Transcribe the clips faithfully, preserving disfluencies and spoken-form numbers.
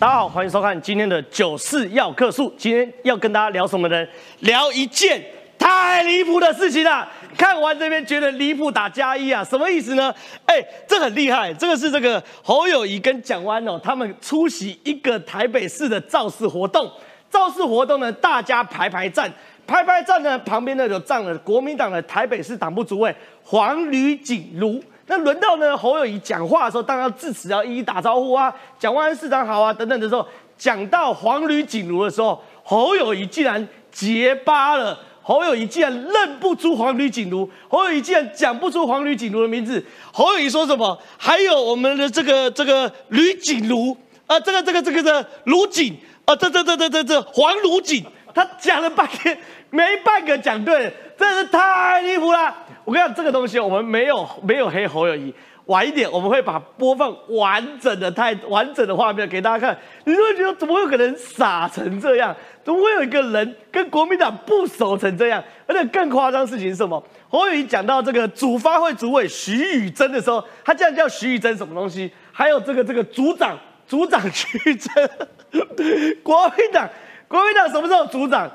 大家好，欢迎收看今天的九四要客诉。今天要跟大家聊什么呢？聊一件太离谱的事情了。看完这边觉得离谱，打加一啊，什么意思呢？哎、欸，这很厉害，这个是这个侯友宜跟蒋万安哦，他们出席一个台北市的造势活动。造势活动呢，大家排排站，排排站呢，旁边呢就站了国民党的台北市党部主委黄吕锦如。 那轮到呢侯友宜讲话的时候，当然要致辞，要一一打招呼啊，蒋万安市长好啊等等的时候，讲到黄吕锦如的时候，侯友宜竟然结巴了，侯友宜竟然认不出黄吕锦如，侯友宜竟然讲不出黄吕锦如的名字，侯友宜说什么？还有我们的这个这个吕锦如啊，这个这个这个的卢锦啊，这这这这这这黄卢锦，他讲了半天没半个讲对了，真是太离谱了。 我跟你讲，这个东西我们没有没有黑侯友宜，晚一点我们会把播放完整的太完整的画面给大家看，你就会觉得怎么会有个人傻成这样？怎么会有一个人跟国民党不熟成这样？而且更夸张的事情是什么？侯友宜讲到这个主发会主委徐宇珍的时候，他竟然叫徐宇珍什么东西？还有这个这个组长组长徐宇珍，国民党国民党什么时候组长？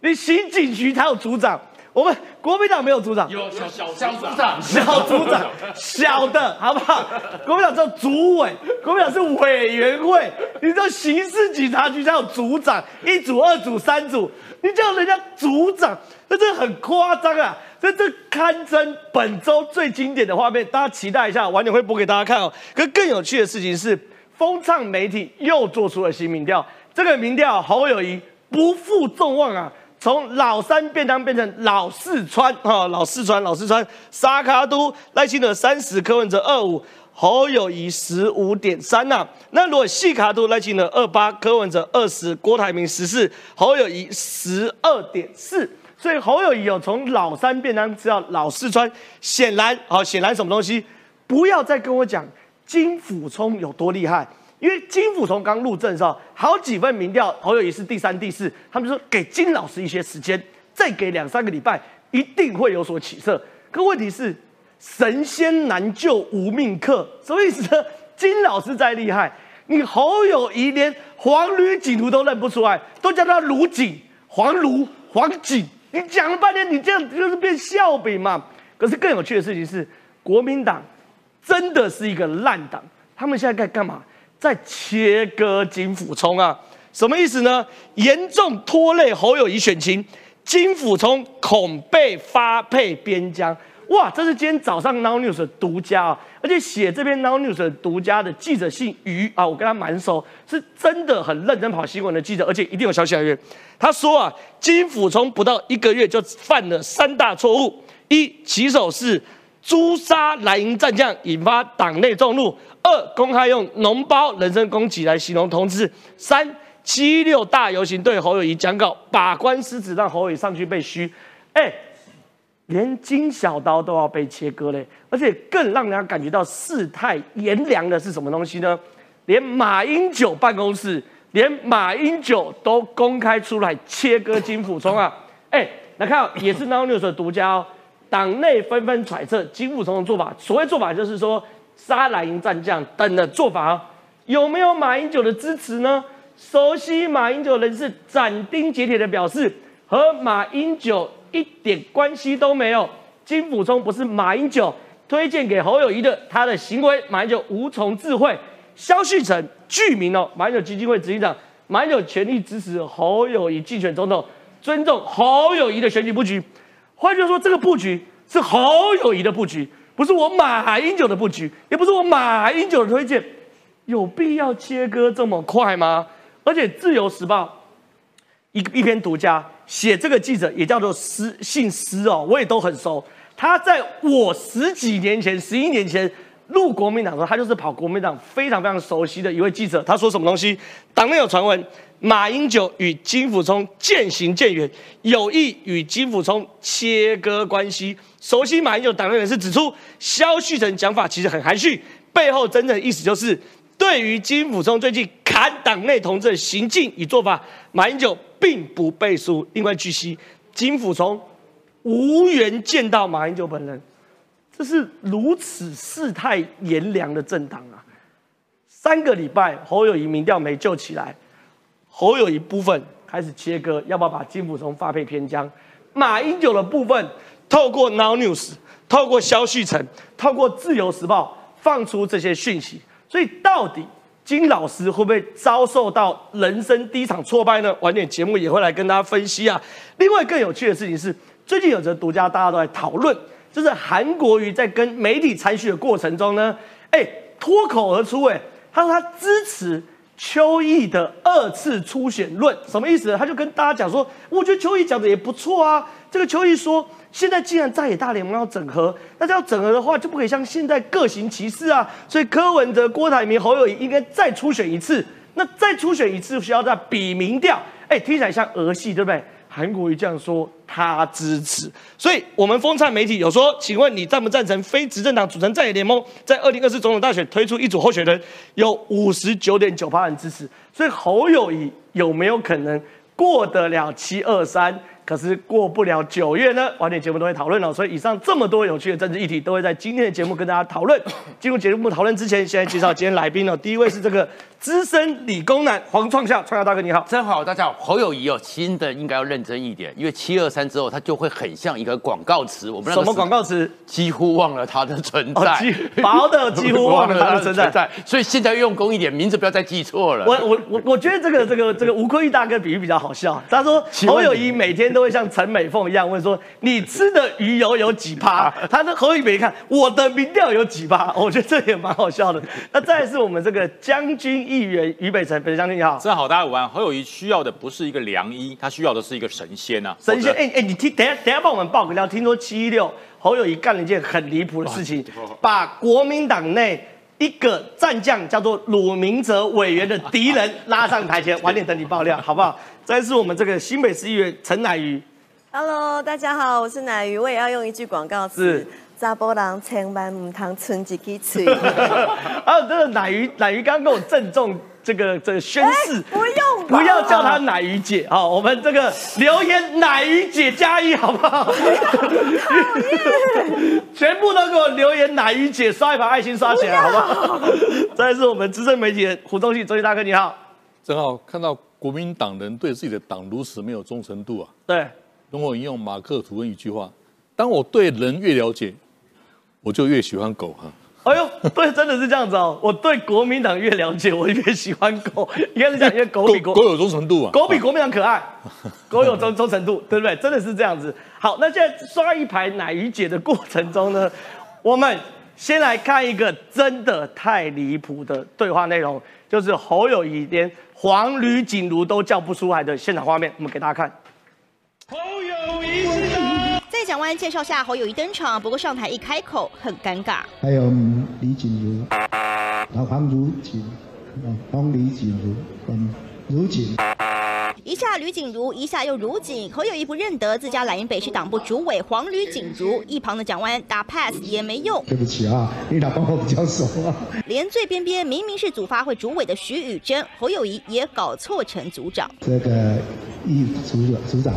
你刑警局才有组长。 我们国民党没有组长，有小小小组长、小组长、小的，好不好？国民党叫主委，国民党是委员会。你知道刑事警察局才有组长，一组、二组、三组，你叫人家组长，那这很夸张啊！这这堪称本周最经典的画面，大家期待一下，晚点会播给大家看哦。可更有趣的事情是，风畅媒体又做出了新民调，这个民调侯友宜不负众望啊。 从老三便当变成老四川啊、哦，老四川，老四川，沙卡都赖清德三十，柯文哲二五，侯友宜十五点三呐。那如果细卡都赖清德二八，柯文哲二十，郭台铭十四，侯友宜十二点四。所以侯友宜有从老三便当吃到老四川，显然好，显然什么东西？不要再跟我讲金溥聪有多厉害。 因为金溥聪刚入政的时候，好几份民调，侯友宜是第三、第四，他们说给金老师一些时间，再给两三个礼拜，一定会有所起色。可问题是，神仙难救无命客，什么意思呢？金老师再厉害，你侯友宜连黄吕锦如都认不出来，都叫他卢锦、黄卢、黄锦，你讲了半天，你这样就是变笑柄嘛。可是更有趣的事情是，国民党真的是一个烂党，他们现在在干嘛？ 在切割金溥聪啊，什么意思呢？严重拖累侯友宜选情，金溥聪恐被发配边疆。哇，这是今天早上 Now News 的独家啊，而且写这篇 Now News 的独家的记者姓于啊，我跟他蛮熟，是真的很认真跑新闻的记者，而且一定有消息来源。他说啊，金溥聪不到一个月就犯了三大错误：一，起手是诛杀蓝营战将，引发党内众怒。 二，公开用脓包、人身攻击来形容同志；三，七六大游行对侯友宜讲稿，把官失职，让侯友宜上去被嘘。哎，连金小刀都要被切割嘞！而且更让人家感觉到世态炎凉的是什么东西呢？连马英九办公室，连马英九都公开出来切割金溥聪啊！哎，来看、哦，也是 Now News 的独家哦。党内纷纷揣测金溥聪的做法，所谓做法就是说。 杀蓝营战将等的做法、哦，有没有马英九的支持呢？熟悉马英九人士斩钉截铁的表示，和马英九一点关系都没有。金溥聪不是马英九推荐给侯友宜的，他的行为马英九无从智慧。萧旭成具名哦，马英九基金会执行长，马英九全力支持侯友宜竞选总统，尊重侯友宜的选举布局。换句话说，这个布局是侯友宜的布局。 不是我马英九的布局，也不是我马英九的推荐，有必要切割这么快吗？而且《自由时报》一一篇独家写这个记者也叫做施姓施哦，我也都很熟。他在我十几年前、十一年前入国民党的时候，他就是跑国民党非常非常熟悉的一位记者。他说什么东西？党内有传闻，马英九与金溥聪渐行渐远，有意与金溥聪切割关系。 熟悉马英九党内人士指出，萧旭成讲法其实很含蓄，背后真正的意思就是，对于金溥聪最近砍党内同志的行径与做法，马英九并不背书。另外据悉，金溥聪无缘见到马英九本人，这是如此世态炎凉的政党啊！三个礼拜侯友宜民调没救起来，侯友宜部分开始切割，要不要把金溥聪发配偏乡？马英九的部分透过 Now News， 透过萧旭晨，透过自由时报放出这些讯息，所以到底金老师会不会遭受到人生第一场挫败呢？晚点节目也会来跟大家分析啊。另外更有趣的事情是，最近有则独家大家都在讨论，就是韩国瑜在跟媒体参叙的过程中呢，哎，脱口而出，哎，他说他支持邱毅的二次初选论，什么意思呢？他就跟大家讲说，我觉得邱毅讲的也不错啊。这个邱毅说，现在既然在野大联盟要整合，那要整合的话，就不可以像现在各行其事啊。所以柯文哲、郭台铭、侯友宜应该再初选一次。那再初选一次需要再比民调，哎，听起来像儿戏，对不对？韩国瑜这样说，他支持。所以我们风灿媒体有说，请问你赞不赞成非执政党组成在野联盟，在二零二四总统大选推出一组候选人？有五十九点九趴人支持。所以侯友宜有没有可能过得了七二三？可是过不了九月呢，晚点节目都会讨论哦。所以以上这么多有趣的政治议题，都会在今天的节目跟大家讨论。进入节目讨论之前，先来介绍今天来宾哦。第一位是这个资深理工男黄创夏，创夏大哥你好，真好，大家好。侯友宜哦，真的应该要认真一点，因为七二三之后，他就会很像一个广告词。我们什么广告词？几乎忘了他的存在，薄的几乎忘了他的存在。所以现在用功一点，名字不要再记错了。我我我我觉得这个这个这个吴坤玉大哥比喻比较好笑。他说侯友宜每天都。都会像陈美凤一样问说：“你吃的鱼油有几趴？”他的侯友宜没看我的民调有几趴，我觉得这也蛮好笑的。那再来是我们这个将军议员于北辰，北辰将军你好，真好，大家午安。侯友宜需要的不是一个良医，他需要的是一个神仙啊！神仙，哎哎、欸欸，你听，等下等下帮我们报个料。听说七一六侯友宜干了一件很离谱的事情，把国民党内。一个战将叫做鲁明哲委员的敌人拉上台前，晚点等你爆料好不好？再是我们这个新北市议员陈乃瑜。Hello， 大家好，我是乃瑜，我也要用一句广告词：查甫人千万唔通剩一支嘴。还有这个乃瑜，乃瑜刚刚跟我郑重这个这个宣誓，欸、不用不要叫她乃瑜姐啊、哦！我们这个留言乃瑜姐加一好不好？全部都给我留言，乃瑜姐刷一把爱心刷起来，好不好？再来是我们资深媒体人胡宗信，宗信大哥你好，正好看到国民党人对自己的党如此没有忠诚度啊。对，容我引用马克吐温一句话：当我对人越了解，我就越喜欢狗哈。哎呦，对，真的是这样子哦。我对国民党越了解，我越喜欢狗。应该是讲，因为狗比国狗有忠诚度啊，狗比国民党可爱，狗有忠忠诚度，对不对？真的是这样子。好，那现在刷一排乃瑜姐的过程中呢，我们先来看一个真的太离谱的对话内容，就是侯友宜连黄吕锦如都叫不出来的现场画面，我们给大家看。侯友宜是的。在蒋万安介绍下，侯友宜登场，不过上台一开口很尴尬。还有李锦如，老黄如锦，黄李锦如，嗯，如锦。一下吕锦如，一下又如锦，侯友宜不认得自家蓝营北市党部主委黄吕锦如，一旁的蒋万安打 pass 也没用。对不起啊，你老帮我比较熟啊。连最边边明明是组发会主委的徐宇珍，侯友宜也搞错成组长。这个易组组长，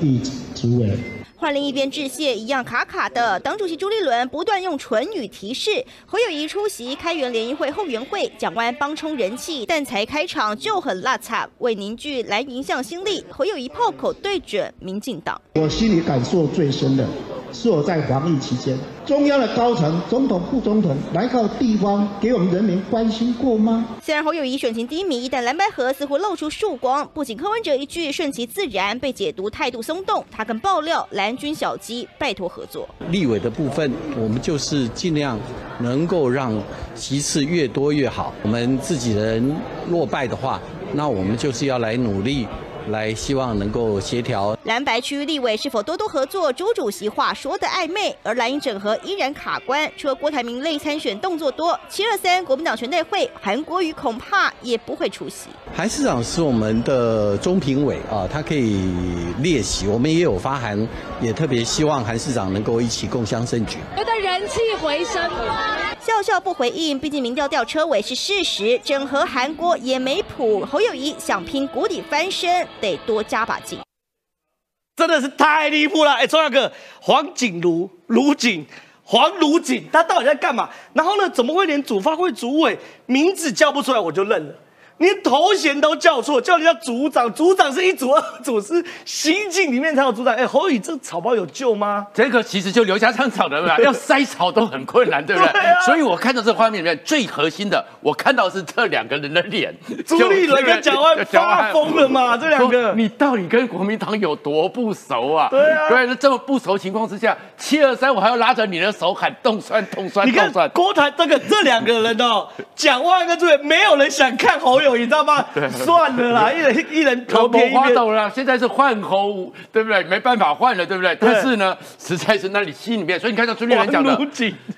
易主委。换另一边致谢一样卡卡的，党主席朱立伦不断用唇语提示侯友宜出席开元联谊会后援会，蒋万安帮冲人气，但才开场就很辣惨，为凝聚蓝营向心力，侯友宜炮口对准民进党。我心里感受最深的是我在防疫期间，中央的高层、总统、副总统来到地方，给我们人民关心过吗？虽然侯友宜选情低迷，但蓝白合似乎露出曙光。不仅柯文哲一句顺其自然被解读态度松动，他更爆料蓝军小鸡拜托合作。立委的部分，我们就是尽量能够让席次越多越好。我们自己人落败的话，那我们就是要来努力。来，希望能够协调蓝白区立委是否多多合作。朱主席话说的暧昧，而蓝营整合依然卡关。除了郭台铭类参选动作多，七二三国民党全代会，韩国瑜恐怕也不会出席。韩市长是我们的中评委啊，他可以列席，我们也有发函，也特别希望韩市长能够一起共襄盛举。觉得人气回升吗？笑笑不回应，毕竟民调掉车尾是事实，整合韩国也没谱。侯友宜想拼谷底翻身，得多加把劲。真的是太离谱了！哎，创夏哥，黄景如、卢景、黄如锦他到底在干嘛？然后呢，怎么会连主发会主委名字叫不出来我就认了？连头衔都叫错，叫人家组长，组长是一组二组，是行进里面才有组长。哎，侯友宜这草包有救吗？这个其实就刘家昌找的嘛，要塞草都很困难，对不对？对啊、所以我看到这画面里面最核心的，我看到是这两个人的脸，朱立伦跟蒋万安发疯了嘛？这两个，你到底跟国民党有多不熟啊？对啊，对，这么不熟情况之下，七二三我还要拉着你的手喊动酸动酸动酸。你看郭台这个这两个人哦，蒋万安跟朱立伦，没有人想看侯友宜。你知道吗？算了啦，一人一人头偏一边。懂了，现在是换侯，对不对？没办法换了，对不对？但是呢，实在是那里心里面，所以你看到朱立伦讲的，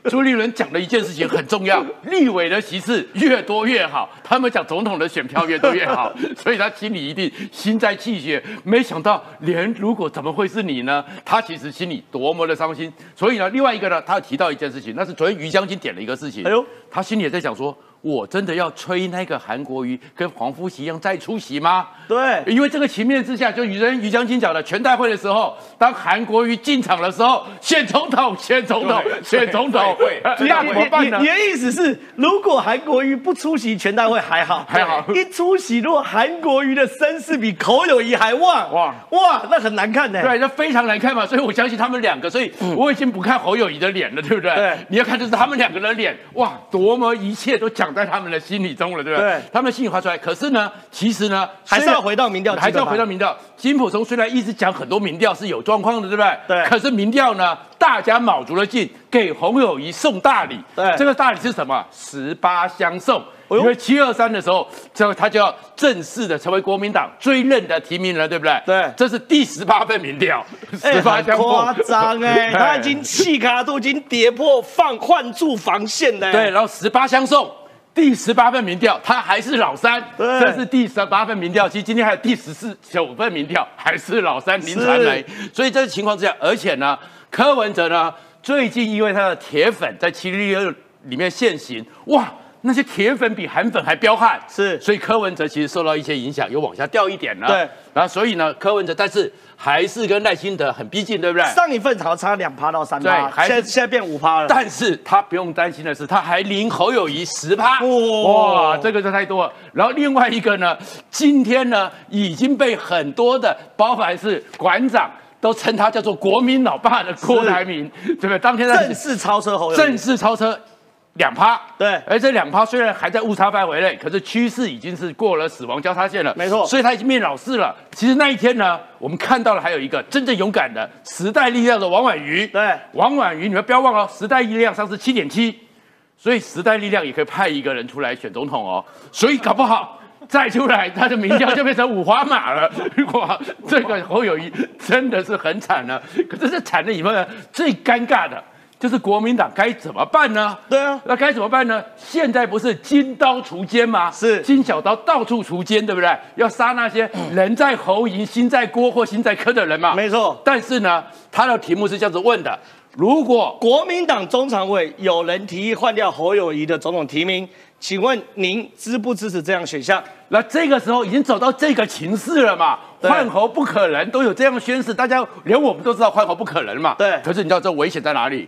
朱立伦讲的一件事情很重要：立委的席次越多越好。他们讲总统的选票越多越好，所以他心里一定心在气血。没想到连如果怎么会是你呢？他其实心里多么的伤心。所以呢，另外一个呢，他提到一件事情，那是昨天于将军点了一个事情。哎呦，他心里也在想说。我真的要吹那个韩国瑜跟黄夫妻一样再出席吗？对，因为这个情面之下，就于于将军讲的，全代会的时候，当韩国瑜进场的时候，选总统，选总统，选总统，那怎么办呢？你的意思是，如果韩国瑜不出席全代会还好，还好，一出席，如果韩国瑜的声势比侯友宜还旺，哇哇，那很难看的、欸，对，那非常难看嘛。所以我相信他们两个，所以我已经不看侯友宜的脸了，对不对？对，你要看就是他们两个人的脸，哇，多么一切都讲。在他们的心里中了，对不对？对，他们的心里划出来。可是呢，其实呢，还是要回到民调，还是要回到民调。金溥聪虽然一直讲很多民调是有状况的，对不对？对。可是民调呢，大家卯足了劲给侯友宜送大礼。对，这个大礼是什么？十八相送。因为七二三的时候，这他就要正式的成为国民党最任的提名人，对不对？对，这是第十八份民调，十八相送，夸张哎，他已经气卡都已经跌破放换住防线了。对，然后十八相送。第十八份民调，他还是老三，这是第十八份民调。其实今天还有第十四九份民调，还是老三林传媒。所以这个情况之下，而且呢，柯文哲呢，最近因为他的铁粉在七六六里面现形，哇，那些铁粉比韩粉还彪悍，是。所以柯文哲其实受到一些影响，有往下掉一点了。对。然后所以呢，柯文哲，但是。还是跟赖清德很逼近，对不对？上一份好像差两趴到三趴，现在现在变五趴了。但是他不用担心的是，他还领侯友宜十趴，哇，这个就太多了。然后另外一个呢，今天呢已经被很多的，包含是馆长。都称他叫做国民老爸的郭台铭，对不对？当天正式超车侯友宜，正式超车。两趴，对，而这两趴虽然还在误差范围内，可是趋势已经是过了死亡交叉线了，没错，所以他已经面老四了。其实那一天呢，我们看到了还有一个真正勇敢的时代力量的王婉瑜，对，王婉瑜，你们不要忘了，时代力量上次七点七，所以时代力量也可以派一个人出来选总统哦，所以搞不好。再出来，他的民调就变成五花马了。哇，这个侯友宜真的是很惨了。可是这惨了以后呢，最尴尬的。就是国民党该怎么办呢？对啊，那该怎么办呢？现在不是金刀除奸吗？是金小刀到处除奸，对不对？要杀那些人在侯营、心在郭或心在柯的人嘛。没错。但是呢，他的题目是这样子问的：如果国民党中常委有人提议换掉侯友宜的总统提名，请问您支不支持这样选项？那这个时候已经走到这个情势了嘛？换侯不可能，都有这样宣誓，大家连我们都知道换侯不可能嘛。对。可是你知道这危险在哪里？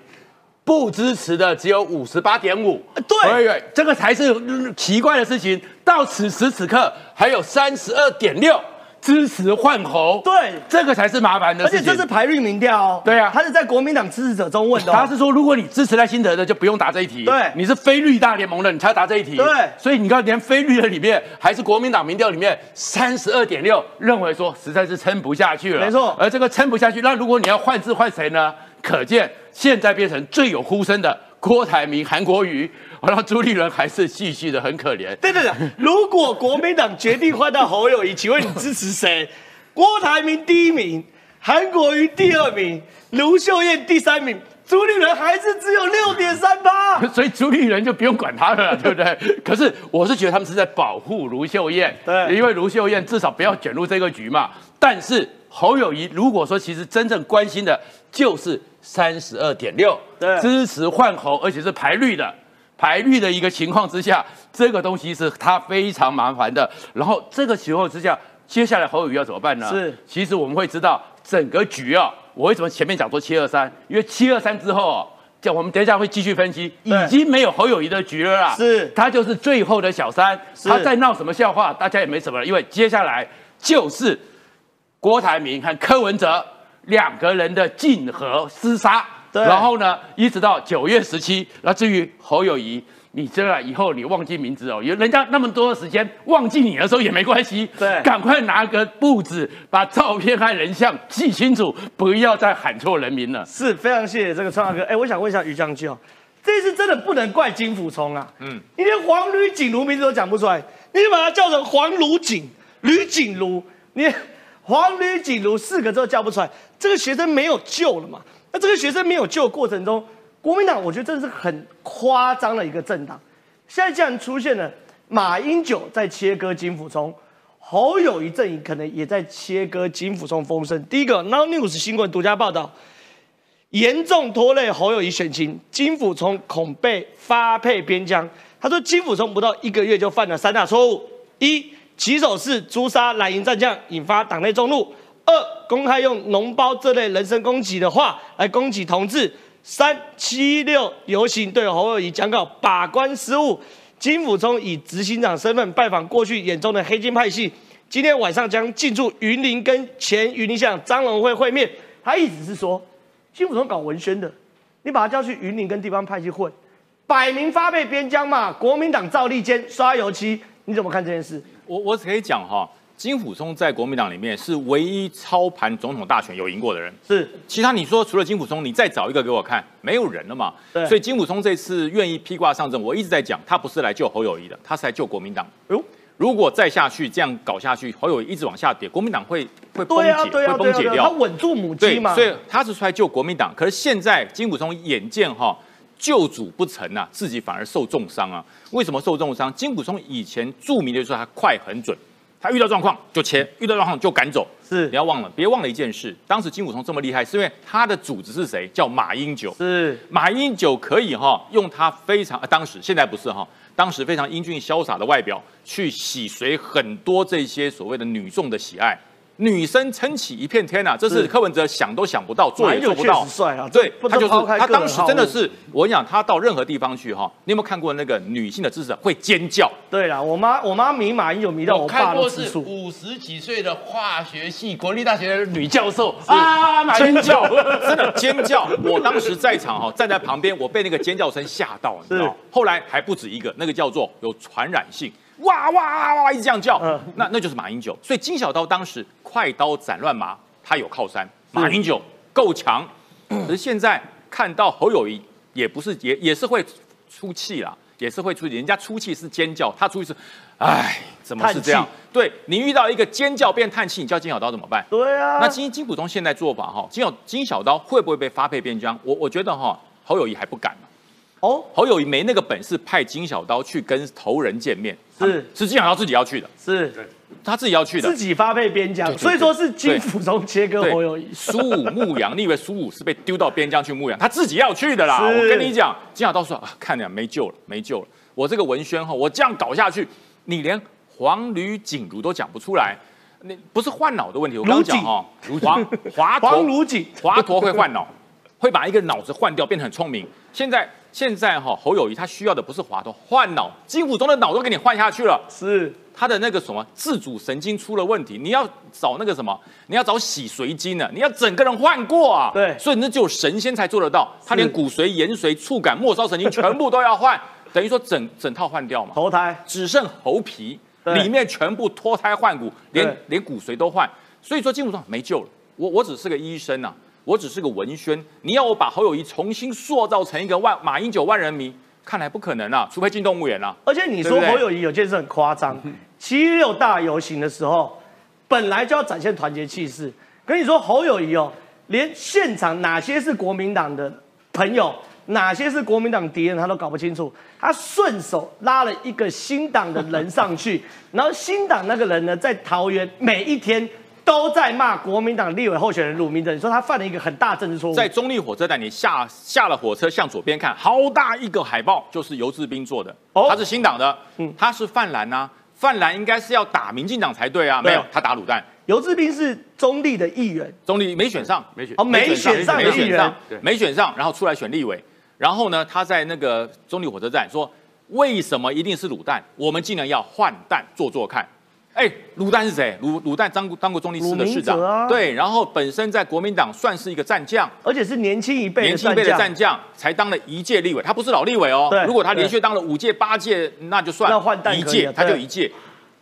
不支持的只有五十八点五，对，这个才是奇怪的事情。到此时此刻，还有三十二点六支持换侯，对，这个才是麻烦的事情。而且这是排率民调哦，对啊，他是在国民党支持者中问的、哦，他是说，如果你支持赖清德的，就不用答这一题，对，你是非绿大联盟的，你才要答这一题，对，所以你看，连非绿的里面，还是国民党民调里面三十二点六认为说，实在是撑不下去了，没错。而这个撑不下去，那如果你要换字换谁呢？可见，现在变成最有呼声的郭台铭、韩国瑜，然后朱立伦还是继续的很可怜。对对对，如果国民党决定换到侯友宜，请问你支持谁？郭台铭第一名，韩国瑜第二名，卢秀燕第三名。朱立伦还是只有六点三八，所以朱立伦就不用管他了，对不对？可是我是觉得他们是在保护卢秀燕，对，因为卢秀燕至少不要卷入这个局嘛。但是侯友宜如果说其实真正关心的就是三十二点六，支持换侯，而且是排绿的。排绿的一个情况之下，这个东西是他非常麻烦的。然后这个情况之下，接下来侯友宜要怎么办呢？是，其实我们会知道整个局啊。我为什么前面讲说七二三？因为七二三之后、哦，讲我们等一下会继续分析，已经没有侯友宜的局了啦，是，他就是最后的小三，他在闹什么笑话，大家也没什么了，因为接下来就是郭台铭和柯文哲两个人的竞合厮杀，然后呢，一直到九月十七，那至于侯友宜。 你知道以后你忘记名字哦，有人家那么多时间忘记你的时候也没关系，对，赶快拿个簿子把照片和人像记清楚，不要再喊错人名了。是非常谢谢这个川大哥，哎，我想问一下于将军哦，这次真的不能怪金溥聪啊，嗯，你连黄吕锦如名字都讲不出来，你把它叫成黄卢锦、吕锦如，你黄吕锦如四个字都叫不出来，这个学生没有救了嘛？那这个学生没有救的过程中。 国民党，我觉得真是很夸张的一个政党。现在竟然出现了马英九在切割金溥聪，侯友宜阵营可能也在切割金溥聪风声。第一个 ，Now News 新闻独家报道，严重拖累侯友宜选情，金溥聪恐被发配边疆。他说，金溥聪不到一个月就犯了三大错误：一、起手式诛杀蓝营战将，引发党内众怒；二、公开用脓包这类人身攻击的话来攻击同志。 三七六游行对侯友宜讲稿把关失误，金溥聪以执行长身份拜访过去眼中的黑金派系，今天晚上将进驻云林跟前云林县张荣惠会面。他意思是说，金溥聪搞文宣的，你把他叫去云林跟地方派系混，摆明发配边疆嘛。国民党赵立坚刷油漆，你怎么看这件事？我我只可以讲哈。 金溥聪在国民党里面是唯一操盘总统大选有赢过的人，是。其他你说除了金溥聪，你再找一个给我看，没有人了嘛。对。所以金溥聪这次愿意披挂上阵，我一直在讲，他不是来救侯友宜的，他是来救国民党。哎呦，如果再下去这样搞下去，侯友宜一直往下跌，国民党会会崩解，会崩解掉。他稳住母鸡嘛。所以他是出来救国民党，可是现在金溥聪眼见哈、哦、救主不成啊，自己反而受重伤啊。为什么受重伤？金溥聪以前著名的就是他快很准。 他遇到状况就切，遇到状况就赶走。是，不要忘了，别忘了一件事，当时金溥聪这么厉害，是因为他的主子是谁？叫马英九。是，马英九可以哈、哦、用他非常、啊、当时现在不是哈、哦，当时非常英俊潇洒的外表去洗髓很多这些所谓的女众的喜爱，女生撑起一片天呐、啊，这是柯文哲想都想不到，做也做不到。帅啊，对，他就是他当时真的是，我讲他到任何地方去哈、哦，你有没有看过那个女性的支持者会尖叫？ 对啦，我妈我妈迷马英九迷到我爸都吃素。五十几岁的化学系国立大学的女教授啊，马英九真的尖叫！我当时在场哈、哦，站在旁边，我被那个尖叫声吓到，你知道？后来还不止一个，那个叫做有传染性，哇哇哇一直这样叫，呃、那那就是马英九。所以金小刀当时快刀斩乱麻，他有靠山，马英九够强。可是现在看到侯友宜，也不是也也是会出气啦。 也是会出气，人家出气是尖叫，他出气是，哎，怎么是这样？对你遇到一个尖叫变叹气，你叫金小刀怎么办？对啊。那金金溥聪现在做法哈，金小金小刀会不会被发配边疆？我我觉得哈，侯友宜还不敢哦，侯友宜没那个本事派金小刀去跟头人见面，是是金小刀自己要去的，是他自己要去的，自己发配边疆，所以说是金溥聪切割侯友宜。苏武牧羊，你以为苏武是被丢到边疆去牧羊？他自己要去的啦。我跟你讲，金小刀说啊，看了没救了，没救了。我这个文宣哈，我这样搞下去，你连黄吕锦如都讲不出来，你不是换脑的问题。我刚讲哈，黄华佗，黄卢锦，华佗会换脑，会把一个脑子换掉，变得很聪明。现在。 现在哈、哦、侯友宜他需要的不是滑头换脑，金溥聪的脑都给你换下去了，是他的那个什么自主神经出了问题，你要找那个什么，你要找洗髓精呢、啊，你要整个人换过啊，对，所以那只有神仙才做得到，他连骨髓、盐髓、触感、末梢神经全部都要换，等于说整整套换掉嘛，投胎只剩猴皮，里面全部脱胎换骨，连连骨髓都换，所以说金溥聪没救了，我我只是个医生啊。 我只是个文宣，你要我把侯友宜重新塑造成一个万马英九万人迷，看来不可能啊，除非进动物园啊。而且你说侯友宜有件事很夸张，七六大游行的时候，本来就要展现团结气势，跟你说侯友宜哦，连现场哪些是国民党的朋友，哪些是国民党敌人，他都搞不清楚，他顺手拉了一个新党的人上去，然后新党那个人呢，在桃园每一天。 都在骂国民党立委候选人鲁明哲，你说他犯了一个很大政治错误。在中立火车站，你下下了火车向左边看，好大一个海报，就是游志斌做的，哦、他是新党的，嗯、他是泛蓝啊，泛蓝应该是要打民进党才对啊，对没有他打滷蛋。游志斌是中立的议员，中立没选上，没选哦，没选上的议员，没选上，然后出来选立委。然后呢，他在那个中立火车站说，为什么一定是卤蛋？我们竟然要换蛋做做看。哎，卤蛋是谁？卤卤蛋当当过中立市的市长，啊、对，然后本身在国民党算是一个战将，而且是年轻一辈的年轻一辈的战将，才当了一届立委，他不是老立委哦。如果他连续当了五届八届，那就算换蛋一届，他就一届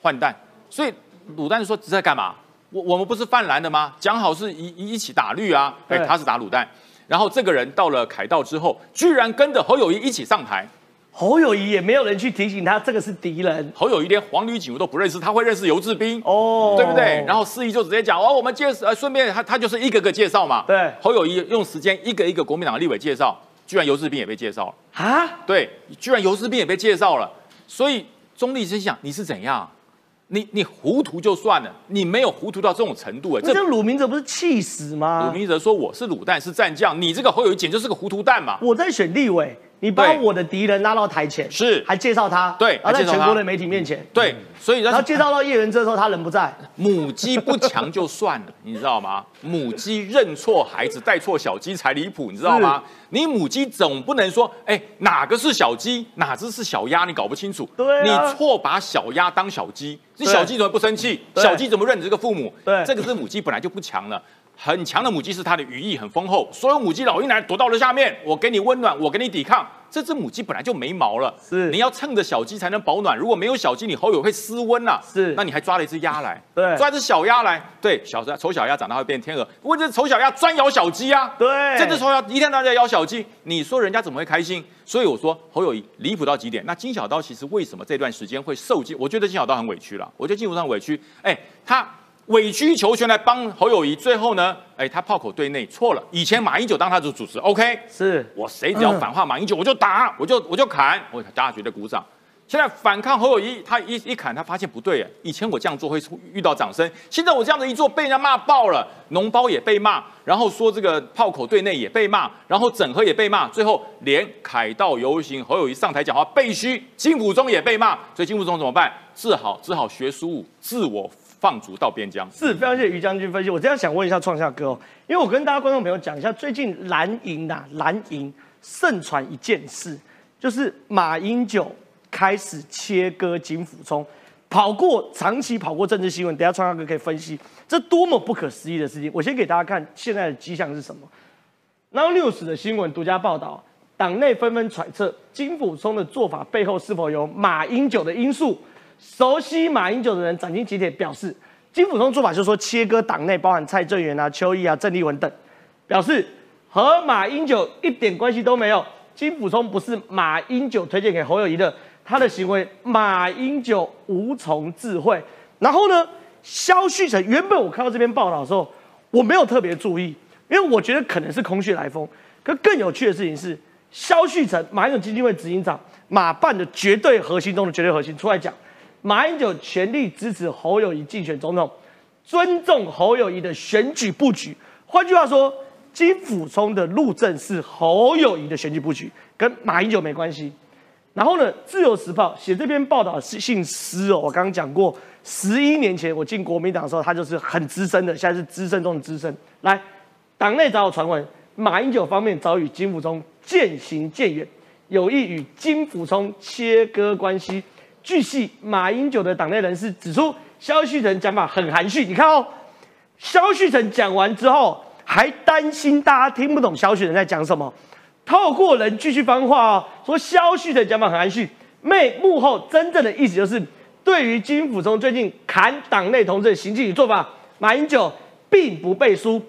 换蛋。所以卤蛋说这在干嘛？我我们不是泛蓝的吗？讲好是一一起打绿啊，哎，他是打卤蛋。然后这个人到了凯道之后，居然跟着侯友宜一起上台。侯友宜也没有人去提醒他，这个是敌人。侯友宜连黄旅警都不认识，他会认识游志斌哦，对不对？然后司仪就直接讲哦，我们介呃，顺便他他就是一个个介绍嘛。对，侯友宜用时间一个一个国民党立委介绍，居然游志斌也被介绍了啊！对，居然游志斌也被介绍了，所以中立心想你是怎样？你你糊涂就算了，你没有糊涂到这种程度哎！这鲁明哲不是气死吗？鲁明哲说我是卤蛋是战将，你这个侯友宜简直就是个糊涂蛋嘛！我在选立委。你把我的敌人拉到台前，是还介绍他，对，然后在全国的媒体面前，对，所以然后介绍到叶元之的时候，他人不在，母鸡不强就算了，你知道吗？母鸡认错孩子，带错小鸡才离谱，你知道吗？你母鸡总不能说，哎，哪个是小鸡，哪只是小鸭，你搞不清楚，对、啊，你错把小鸭当小鸡，这小鸡怎么不生气？小鸡怎么认你这个父母？对，这个是母鸡本来就不强了。很强的母鸡是它的羽翼很丰厚，所有母鸡老鹰来躲到了下面，我给你温暖，我给你抵抗。这只母鸡本来就没毛了，是你要蹭着小鸡才能保暖，如果没有小鸡，你侯友会失温啊。是，那你还抓了一只鸭来，对，抓一只小鸭来，对，小丑小鸭长大会变天鹅，问这丑小鸭专咬小鸡啊，对，这只丑小鸭一天到晚在咬小鸡，你说人家怎么会开心？所以我说侯友宜离谱到极点。那金小刀其实为什么这段时间会受尽？我觉得金小刀很委屈了，我觉得金小刀很委屈，哎，他。委曲求全来帮侯友宜，最后呢，哎，他炮口对内错了。以前马英九当他的主持 ，OK， 是我谁只要反话马英九，我就打，我就我就砍，我大家觉得鼓掌。现在反抗侯友宜，他一一砍，他发现不对，以前我这样做会遇到掌声，现在我这样子一做被人家骂爆了，农包也被骂，然后说这个炮口对内也被骂，然后整合也被骂，最后连凯道游行，侯友宜上台讲话被嘘，金溥聪也被骂，所以金溥聪怎么办？只好只好学苏武，自我。放逐到边疆是非常谢谢于将军分析。我这样想问一下创夏哥、哦，因为我跟大家观众朋友讲一下，最近蓝营啊，蓝营盛传一件事，就是马英九开始切割金溥聪，跑过长期跑过政治新闻。等一下创夏哥可以分析这多么不可思议的事情。我先给大家看现在的迹象是什么。Now News 的新闻独家报道，党内纷纷揣测金溥聪的做法背后是否有马英九的因素。熟悉马英九的人斩钉截铁表示，金溥聪做法就是说切割党内包含蔡正元啊、邱毅啊、郑丽文等，表示和马英九一点关系都没有。金溥聪不是马英九推荐给侯友宜的，他的行为马英九无从智慧。然后呢，萧旭成原本我看到这篇报道的时候，我没有特别注意，因为我觉得可能是空穴来风。可更有趣的事情是，萧旭成马英九基金会执行长马办的绝对核心中的绝对核心出来讲。马英九全力支持侯友宜竞选总统，尊重侯友宜的选举布局。换句话说，金溥聪的路政是侯友宜的选举布局，跟马英九没关系。然后呢，《自由时报》写这篇报道是姓施哦，我刚刚讲过，十一年前我进国民党的时候，他就是很资深的，现在是资深中的资深。来，党内早有传闻，马英九方面早与金溥聪渐行渐远，有意与金溥聪切割关系。据悉，马英九的党内人士指出，萧旭成讲法很含蓄。你看哦，萧旭成讲完之后，还担心大家听不懂萧旭成在讲什么，透过人继续放话哦，说萧旭成讲法很含蓄。妹幕后真正的意思就是，对于金溥聪最近砍党内同志的行径与做法，马英九并不背书。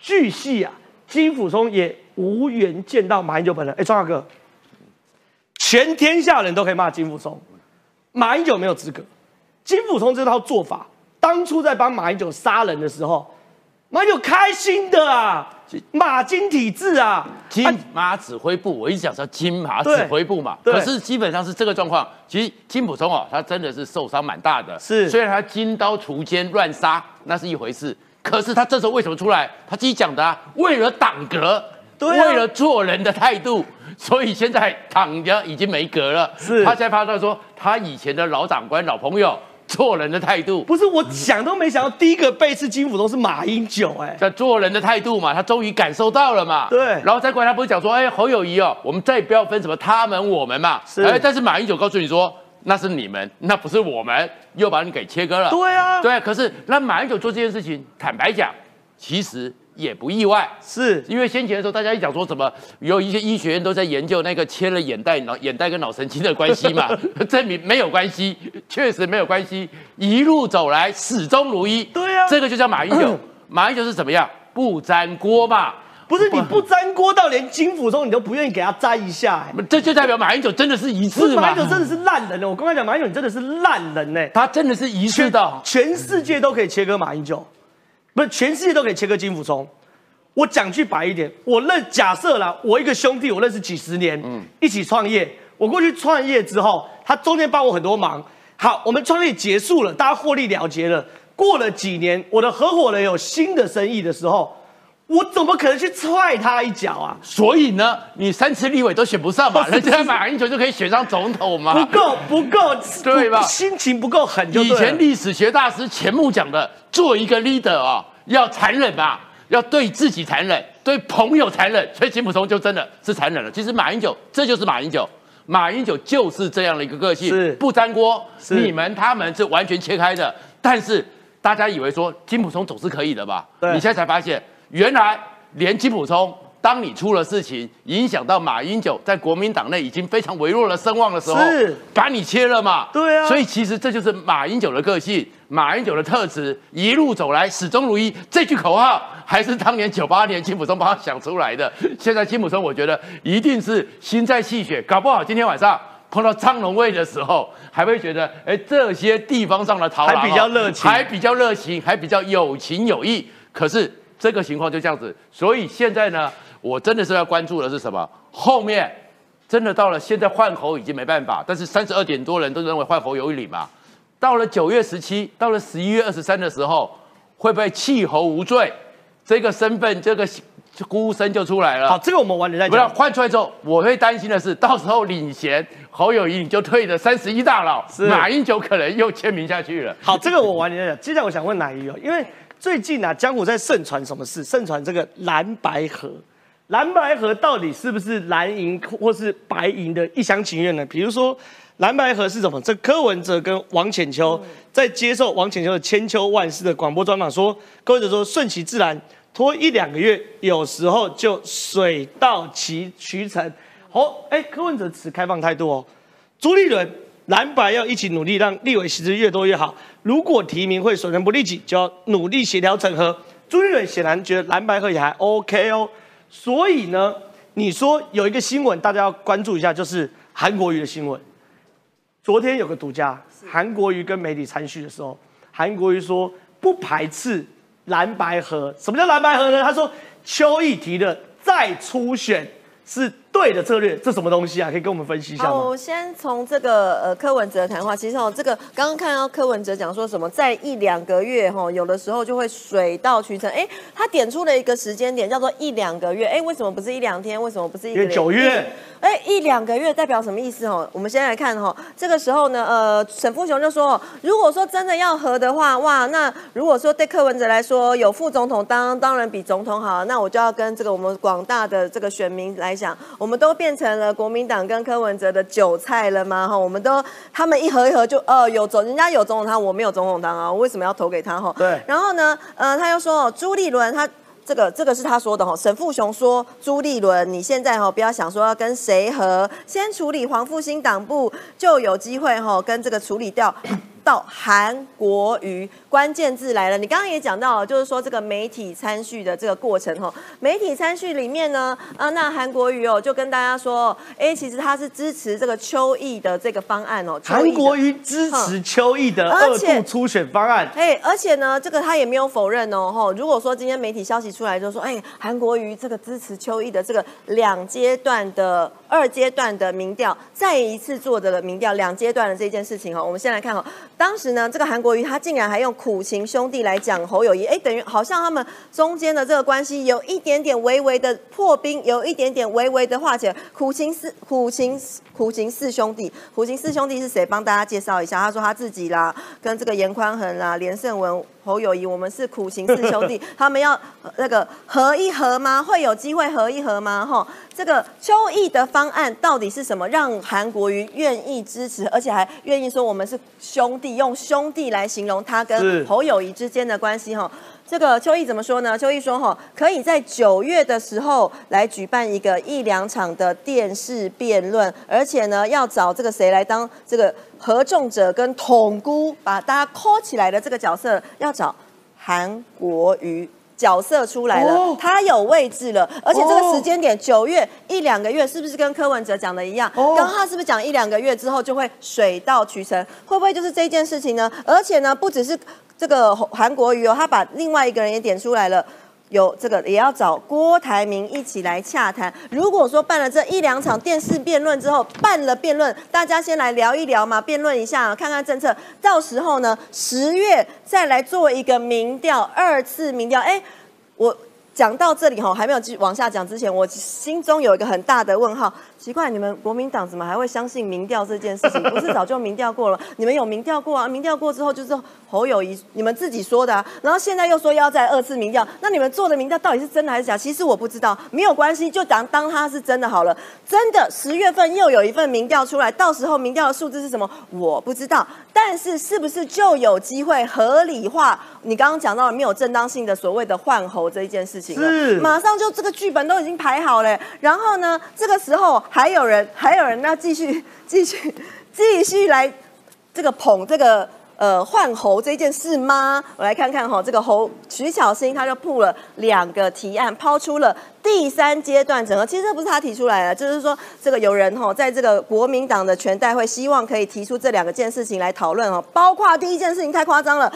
据悉啊，金溥聪也无缘见到马英九本人。哎，创夏哥，全天下人都可以骂金溥聪。马英九没有资格，金溥聪这套做法，当初在帮马英九杀人的时候，马英九开心的啊，马金体制啊，金马指挥部，我一直讲叫金马指挥部嘛，可是基本上是这个状况。其实金溥聪啊，他真的是受伤蛮大的，是虽然他金刀除奸乱杀那是一回事，可是他这时候为什么出来？他自己讲的啊，为了党格。对啊、为了做人的态度，所以现在党家已经没格了。是，他才发现说，他以前的老长官、老朋友做人的态度。不是，我想都没想到，第一个被刺金辅中是马英九，哎，这做人的态度嘛，他终于感受到了嘛。对，然后再过来他不是讲说，哎，侯友宜哦，我们再也不要分什么他们我们嘛。是，哎，但是马英九告诉你说。 那是你们，那不是我们，又把你给切割了。对啊，对，可是那马英九做这件事情，坦白讲，其实也不意外，是因为先前的时候，大家一讲说什么，有一些医学院都在研究那个切了眼袋、脑眼袋跟脑神经的关系嘛，证明没有关系，确实没有关系，一路走来始终如一。对啊，这个就叫马英九，马英九是怎么样？不沾锅嘛。 不是你不沾锅到连金辅中你都不愿意给他沾一下、欸，这就代表马英九真的是一世嘛？马英九真的是烂人了。我刚才讲马英九你真的是烂人呢、欸，他真的是一世的，全世界都可以切割马英九，不是全世界都可以切割金辅中。我讲句白一点，我认假设啦，我一个兄弟我认识几十年，嗯，一起创业，我过去创业之后，他中间帮我很多忙。好，我们创业结束了，大家获利了结了，过了几年，我的合伙人有新的生意的时候。 我怎么可能去踹他一脚啊？所以呢，你三次立委都选不上嘛，人家马英九就可以选上总统嘛？不够，不够，对吧？心情不够狠就对了。以前历史学大师钱穆讲的，做一个 leader 啊、哦，要残忍嘛，要对自己残忍，对朋友残忍。所以金溥聪就真的是残忍了。其实马英九，这就是马英九，马英九就是这样的一个个性，是不沾锅，你们他们是完全切开的。但是大家以为说金溥聪总是可以的吧？你现在才发现。 原来连金溥聪，当你出了事情，影响到马英九在国民党内已经非常微弱的声望的时候，把你切了嘛？对啊。所以其实这就是马英九的个性，马英九的特质，一路走来始终如一。这句口号还是当年九八年金溥聪帮他想出来的。现在金溥聪，我觉得一定是心在气血，搞不好今天晚上。 碰到张荣卫的时候，还会觉得，哎，这些地方上的逃亡还比较热情，还比较热情，还比较有情有义。可是这个情况就这样子，所以现在呢，我真的是要关注的是什么？后面真的到了现在换侯已经没办法，但是三十二点多人都认为换侯有理嘛。到了九月十七，到了十一月二十三的时候，会不会弃侯无罪？这个身份，这个。 呼声就出来了。好，这个我们晚点再讲。不是换出来之后，我会担心的是，到时候领衔侯友宜你就退的三十一大佬，马英九可能又签名下去了。好，这个我晚点再讲。接下来我想问乃瑜哦，因为最近啊，江湖在盛传什么事？盛传这个蓝白合，蓝白合到底是不是蓝营或是白营的一厢情愿呢？比如说蓝白合是什么？这柯文哲跟王浅秋在接受王浅秋的千秋万世的广播专访说，柯文哲说顺其自然。 拖一两个月，有时候就水到渠成。哦，哎，柯文哲持开放态度哦。朱立伦蓝白要一起努力，让立委席次越多越好。如果提名会所剩不利己，就要努力协调整合。朱立伦显然觉得蓝白合也还 OK 哦。所以呢，你说有一个新闻大家要关注一下，就是韩国瑜的新闻。昨天有个独家，韩国瑜跟媒体参叙的时候，韩国瑜说不排斥。 蓝白合，什么叫蓝白合呢？他说邱毅提的再初选是对的策略，这什么东西啊？可以跟我们分析一下吗？好，我先从这个呃柯文哲的谈话，其实哦，这个刚刚看到柯文哲讲说什么，在一两个月哈、哦，有的时候就会水到渠成。哎，他点出了一个时间点，叫做一两个月。哎，为什么不是一两天？为什么不是一个月？九月。 哎，一两个月代表什么意思哦？我们先来看哦，这个时候呢，呃，沈富雄就说，如果说真的要和的话，哇，那如果说对柯文哲来说，有副总统当当然比总统好，那我就要跟这个我们广大的这个选民来讲，我们都变成了国民党跟柯文哲的韭菜了吗？哈，我们都他们一合一合就哦、呃，有总人家有总统他，我没有总统当啊，我为什么要投给他哈？对。然后呢，呃，他又说哦，朱立伦他。 这个这个是他说的哈、哦，沈富雄说朱立伦，你现在哈、哦、不要想说要跟谁合，先处理黄复兴党部就有机会哈、哦，跟这个处理掉。到韩国瑜，关键字来了。你刚刚也讲到了，就是说这个媒体参叙的这个过程哈。媒体参叙里面呢，啊，那韩国瑜哦，就跟大家说，哎，其实他是支持这个邱毅的这个方案哦。韩国瑜支持邱毅的二度初选方案。哎，而且呢，这个他也没有否认哦。哈，如果说今天媒体消息出来，就说，哎，韩国瑜这个支持邱毅的这个两阶段的。二阶段的民调，再一次做的民调，两阶段的这件事情哈。我们先来看哈，当时呢，这个韩国瑜他竟然还用苦情兄弟来讲侯友宜，哎，等于好像他们中间的这个关系有一点点微微的破冰，有一点点微微的化解。苦情四苦情苦情四兄弟，苦情四兄弟是谁？帮大家介绍一下。他说他自己啦，跟这个严宽恒啦、连胜文、侯友宜，我们是苦情四兄弟，他们要那个合一合吗？会有机会合一合吗？哈，这个邱毅的方案到底是什么，让韩国瑜愿意支持，而且还愿意说我们是兄弟，用兄弟来形容他跟侯友宜之间的关系哈。这个邱毅怎么说呢？邱毅说哈，可以在九月的时候来举办一个一两场的电视辩论，而且呢要找这个谁来当这个合众者跟统姑，把大家call起来的这个角色要找韩国瑜。角色出来了，哦、他有位置了，而且这个时间点九月一两个月，是不是跟柯文哲讲的一样？哦、刚刚他是不是讲一两个月之后就会水到渠成？会不会就是这件事情呢？而且呢，不只是这个韩国瑜哦，他把另外一个人也点出来了。有这个也要找郭台铭一起来洽谈。如果说办了这一两场电视辩论之后，办了辩论，大家先来聊一聊嘛，辩论一下，看看政策。到时候呢，十月再来做一个民调，二次民调。哎，我讲到这里哈，还没有往下讲之前，我心中有一个很大的问号。奇怪，你们国民党怎么还会相信民调这件事情？不是早就民调过了？你们有民调过啊？民调过之后就是侯友宜你们自己说的啊，然后现在又说要再二次民调，那你们做的民调到底是真的还是假？其实我不知道，没有关系，就当当它是真的好了。真的，十月份又有一份民调出来，到时候民调的数字是什么？我不知道，但是是不是就有机会合理化？你刚刚讲到了没有正当性的所谓的换侯这一件事情了，马上就这个剧本都已经排好了，然后呢，这个时候。还有人，还有人要继续、继续、继续来这个捧这个呃换侯这件事吗？我来看看哈、哦，这个侯徐巧芯他就曝了两个提案，抛出了第三阶段整合。其实这不是他提出来的，就是说这个有人哈、哦，在这个国民党的全代会希望可以提出这两个件事情来讨论哦，包括第一件事情太夸张了。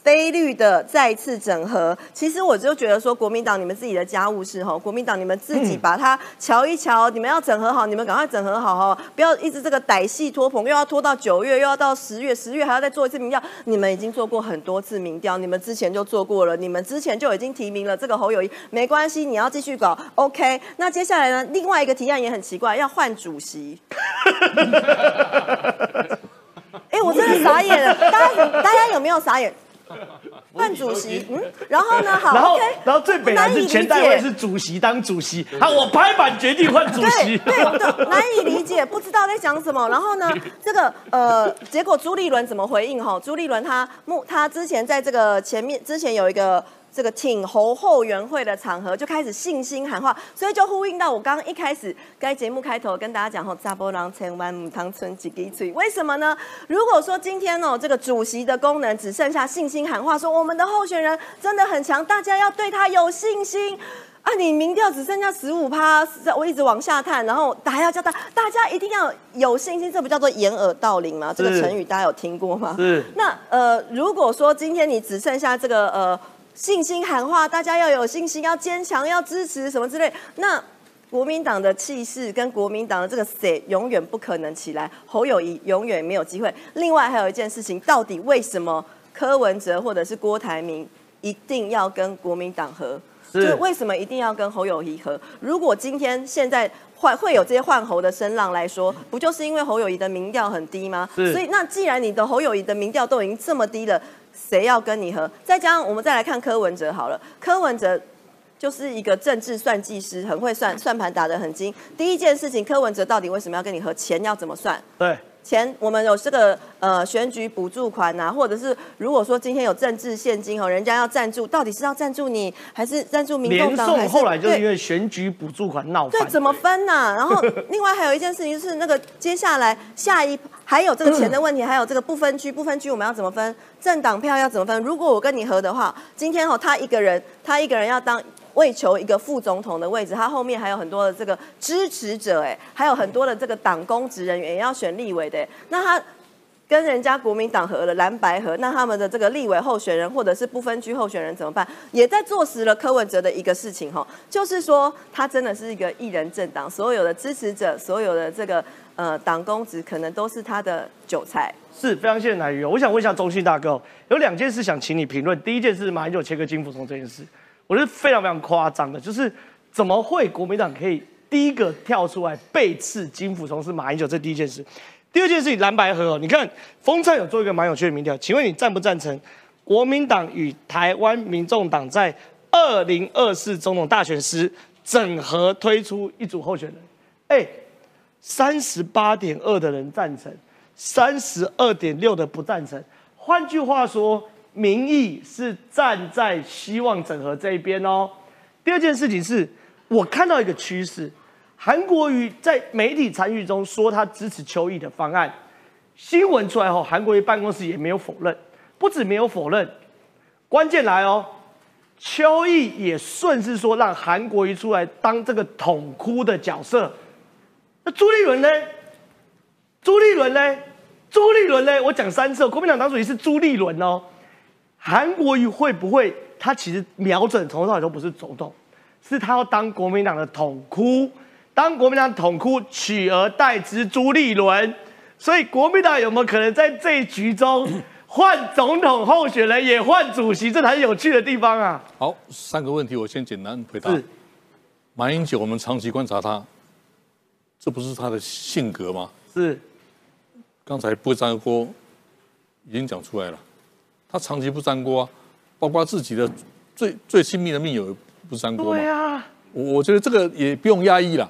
非律的再次整合，其实我就觉得说，国民党你们自己的家务事哈，国民党你们自己把它瞧一瞧，你们要整合好，你们赶快整合好哈，不要一直这个歹戏拖棚，又要拖到九月，又要到十月，十月还要再做一次民调。你们已经做过很多次民调，你们之前就做过了，你们之前就已经提名了这个侯友宜，没关系，你要继续搞 ，OK。那接下来呢，另外一个提案也很奇怪，要换主席。哎、欸，我真的傻眼了，大家大家有没有傻眼？换主席，嗯，然后呢？好，然后， okay, 然后最北南是全代会是主席当主席，好，我拍板决定换主席，对对对，难以理解，不知道在讲什么。然后呢，这个呃，结果朱立伦怎么回应？哈，朱立伦他他之前在这个前面之前有一个。这个挺侯后援会的场合就开始信心喊话，所以就呼应到我刚刚一开始该节目开头跟大家讲吼，查甫人千万唔通剩一支嘴，为什么呢？如果说今天哦，这个主席的功能只剩下信心喊话，说我们的候选人真的很强，大家要对他有信心。啊，你民调只剩下十五趴，我一直往下探，然后还要叫大大家一定要有信心，这不叫做掩耳盗铃吗？这个成语大家有听过吗？是。那呃，如果说今天你只剩下这个呃。信心喊话，大家要有信心，要坚强，要支持什么之类。那国民党的气势跟国民党的这个谁永远不可能起来，侯友宜永远没有机会。另外还有一件事情，到底为什么柯文哲或者是郭台铭一定要跟国民党合？就是为什么一定要跟侯友宜合？如果今天现在换会有这些换侯的声浪来说，不就是因为侯友宜的民调很低吗？所以那既然你的侯友宜的民调都已经这么低了。谁要跟你合？再加上我们再来看柯文哲好了，柯文哲就是一个政治算计师，很会算，算盘打得很精。第一件事情，柯文哲到底为什么要跟你合？钱要怎么算？对，钱我们有这个呃选举补助款啊，或者是如果说今天有政治现金哦，人家要赞助，到底是要赞助你，还是赞助民众党？连宋后来就是因为选举补助款闹翻，对，怎么分呢、啊？然后另外还有一件事情就是那个接下来下一。还有这个钱的问题，还有这个不分区，不分区我们要怎么分？政党票要怎么分？如果我跟你合的话，今天哦，他一个人，他一个人要当为求一个副总统的位置，他后面还有很多的这个支持者，哎，还有很多的这个党公职人员也要选立委的，那他跟人家国民党合了蓝白合，那他们的这个立委候选人或者是不分区候选人怎么办？也在坐实了柯文哲的一个事情哈，就是说他真的是一个一人政党，所有的支持者，所有的这个呃党公职可能都是他的韭菜。是非常谢谢乃瑜，我想问一下中信大哥，有两件事想请你评论。第一件事，马英九切割金溥聪这件事，我觉得非常非常夸张的，就是怎么会国民党可以第一个跳出来背刺金溥聪是马英九，这第一件事。第二件事情，蓝白合，你看，风灿有做一个蛮有趣的民调，请问你赞不赞成国民党与台湾民众党在二零二四总统大选时整合推出一组候选人？哎，三十八点二的人赞成，三十二点六的不赞成。换句话说，民意是站在希望整合这一边哦。第二件事情是，我看到一个趋势。韩国瑜在媒体参与中说他支持邱毅的方案，新闻出来后，韩国瑜办公室也没有否认，不止没有否认，关键来哦，邱毅也顺势说让韩国瑜出来当这个统哭的角色。那朱立伦呢？朱立伦呢？朱立伦呢？我讲三次，国民党党主席是朱立伦哦。韩国瑜会不会他其实瞄准从头到尾都不是总统，是他要当国民党的统哭？当国民党统哭，取而代之朱立伦，所以国民党有没有可能在这一局中换总统候选人，也换主席？这才是有趣的地方啊！好，三个问题我先简单回答。马英九，我们长期观察他，这不是他的性格吗？是。刚才不沾锅已经讲出来了，他长期不沾锅啊，包括自己的最最亲密的密友不沾锅嘛。对啊，我觉得这个也不用压抑了。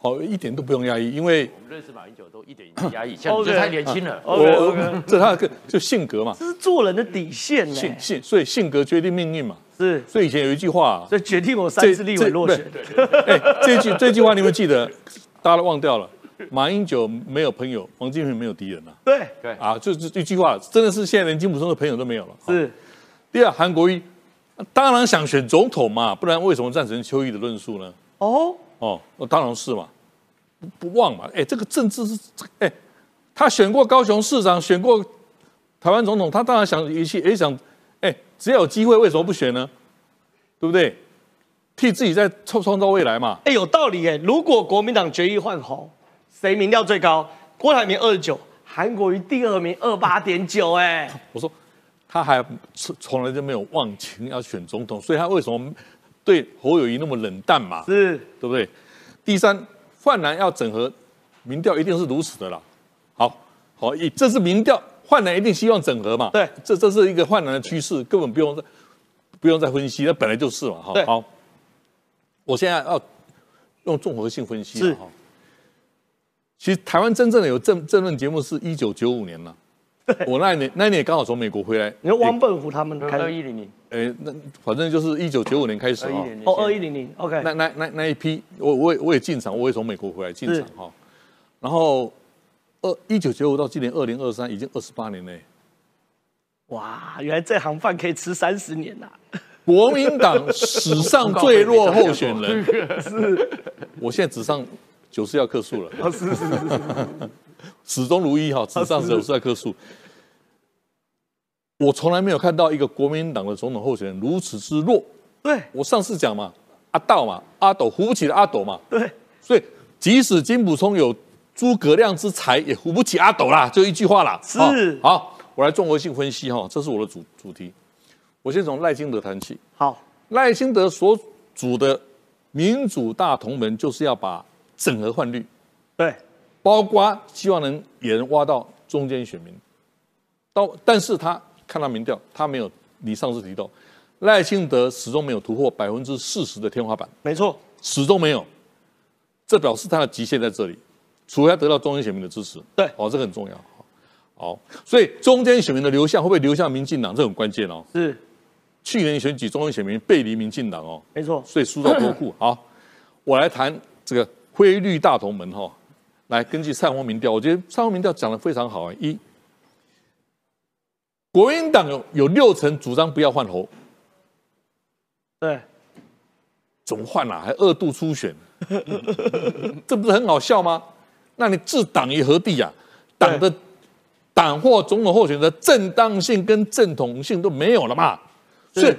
哦，一点都不用压抑，因为我们认识马英九都一点压抑，像你这太年轻了。我这他就性格嘛，这是做人的底线。性性，所以性格决定命运嘛。是，所以以前有一句话，所以决定我三次立委落选。哎，这句这句话你们记得，大家都忘掉了。马英九没有朋友，王金平没有敌人啊。对对啊，就是一句话，真的是现在连金溥聪的朋友都没有了。是。第二，韩国瑜当然想选总统嘛，不然为什么赞成邱毅的论述呢？哦。哦，当然是嘛，不忘嘛，哎，这个政治是，哎，他选过高雄市长，选过台湾总统，他当然想也也想，哎，只要有机会，为什么不选呢？对不对？替自己在创创造未来嘛。哎，有道理哎。如果国民党决议换侯，谁民调最高？郭台铭二十九，韩国瑜第二名二八点九，哎。我说，他还从来就没有忘情要选总统，所以他为什么？对侯友宜那么冷淡嘛，是对不对？第三，焕然要整合，民调一定是如此的啦。好，好，这是民调，焕然一定希望整合嘛。对，这这是一个焕然的趋势，根本不用再不用再分析，那本来就是嘛。哈，好，我现在要用综合性分析。是哈，其实台湾真正的有政政论节目是一九九五年了。我那一年那一年刚好从美国回来，你说汪笨虎他们开二一零零，呃，那反正就是一九九五年开始哦，哦二一零零 ，OK， 那那那那一批，我我也我也进场，我也从美国回来进场哈、哦，然后二一九九五到今年二零二三已经二十八年嘞，哇，原来这行饭可以吃三十年呐、啊！国民党史上最弱候选人，是，我现在只上九十要克数了，哦、是是是是。始终如一哈，只上九十二棵树。我从来没有看到一个国民党的总统候选人如此之弱。对，我上次讲嘛，阿道嘛，阿斗扶不起的阿斗嘛。对，所以即使金溥聪有诸葛亮之才，也扶不起阿斗啦，就一句话啦。是、哦，好，我来综合性分析哈、哦，这是我的主主题。我先从赖清德谈起。好，赖清德所主的民主大同盟就是要把整合换绿。对。包括希望能也能挖到中间选民，到但是他看到民调，他没有你上次提到赖清德始终没有突破百分之四十的天花板，没错，始终没有，这表示他的极限在这里，除非他得到中间选民的支持，对，哦，这个很重要，好，所以中间选民的流向会不会流向民进党，这很关键哦，是，去年选举中间选民背离民进党哦，没错，所以输到国库，好，我来谈这个灰绿大同盟哈、哦。来，根据蔡鸿民调，我觉得蔡鸿民调讲得非常好啊。一，国民党有有六成主张不要换侯，对，怎么换啊？还二度初选，这不是很好笑吗？那你治党于何地呀、啊？党的党或总统候选人的正当性跟正统性都没有了嘛。所以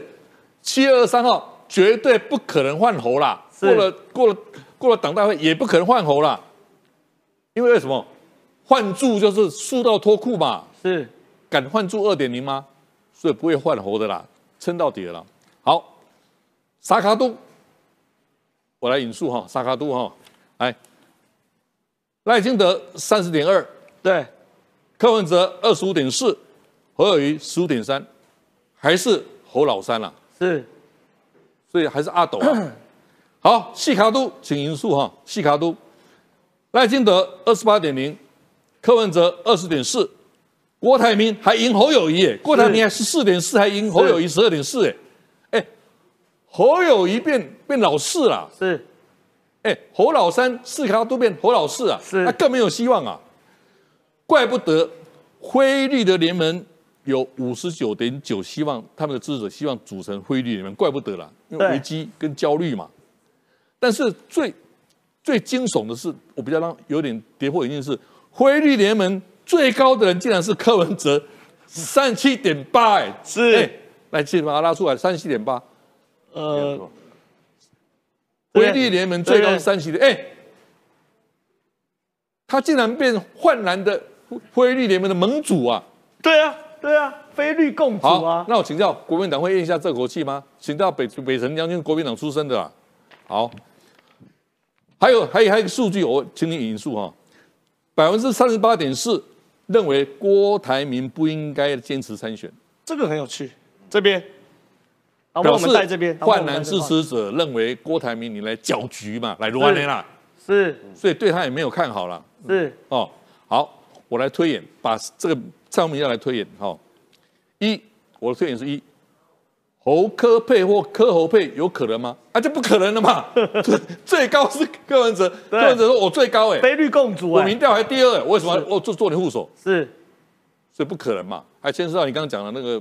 七月二十三号绝对不可能换侯啦，过了过了过了党大会也不可能换侯啦，因为为什么？换柱就是输到脱裤嘛，是敢换柱 二点零 吗？所以不会换侯的啦，撑到底了啦。好，沙卡都，我来引述哈，沙卡都哈，来，赖清德 三十点二 对，柯文哲 二十五点四 侯友宜 十五点三 还是侯老三啦、啊，是，所以还是阿斗啊。好，细卡都，请引述哈，细卡都，赖清德 二十八点零。柯文哲 二十点四 郭台铭还赢侯友宜，郭台铭还 十四点四 还赢侯友宜 十二点四 哎，侯友宜变变老四啦，是，哎，侯老三四咖都变侯老四啊，是，那更没有希望啊，怪不得灰绿的联盟有 五十九点九 希望他们的支持者希望组成灰绿联盟，怪不得啦，因为危机跟焦虑嘛。但是最最惊悚的是，我比较让有点跌破眼镜是。灰绿联盟最高的人竟然是柯文哲，三十七点八，哎，是，欸、来，请把它拉出来，三十七点八，呃，灰绿联盟最高是三十七点，哎、欸，他竟然变焕然的灰绿联盟的盟主啊！对啊，对啊，非绿共主啊！那我请教国民党会咽下这口气吗？请教北北辰将军，国民党出身的啊。好，还有还有还有一个数据，我请你引述哈。百分之三十八点四认为郭台铭不应该坚持参选，这个很有趣。这边，我们带这边，泛蓝支持者认为郭台铭你来搅局嘛，来乱来啦，是，所以对他也没有看好了。是、嗯、哦，好，我来推演，把这个账目要来推演。好、哦，一，我的推演是一，侯柯配或柯侯配有可能吗？啊，这不可能的嘛！最高是柯文哲，柯文哲说我最高哎、欸，非绿共主、欸，我民调还第二、欸，我为什么我做做你护手？是，所以不可能嘛！还牵涉到你刚刚讲的那个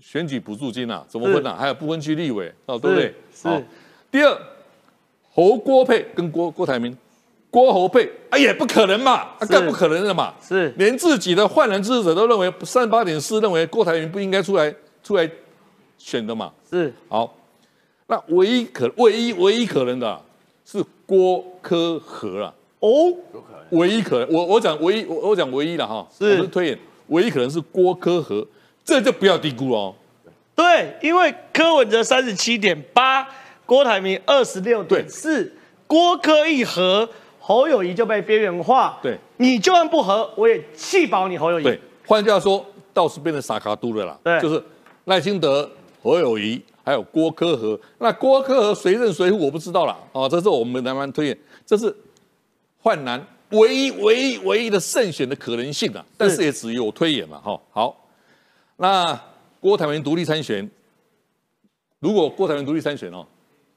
选举补助金啊，怎么分啊？还有不分区立委哦，对不对？是。第二，侯郭配跟郭郭台铭，郭侯配啊也不可能嘛，啊更不可能的嘛！是，连自己的泛蓝支持者都认为三十八点四认为郭台铭不应该出来出来。选的嘛是好，那唯一可唯一唯一可能的、啊、是郭柯和啊哦，唯一可能我我讲唯一我我讲唯一了哈，是我是推演唯一可能是郭柯和，这就不要低估哦。对，因为柯文哲三十七点八，郭台铭二十六点四，郭柯一和，侯友宜就被边缘化。对，你就算不和，我也气饱你侯友宜。对，换句话说，倒是变成傻卡都了啦。对，就是赖清德。侯友宜还有郭柯和，那郭柯和谁认谁负我不知道了哦，这是我们南蛮推演，这是焕然唯一唯一唯一的胜选的可能性啊，但是也只有推演了哈、哦。好，那郭台铭独立参选，如果郭台铭独立参选哦，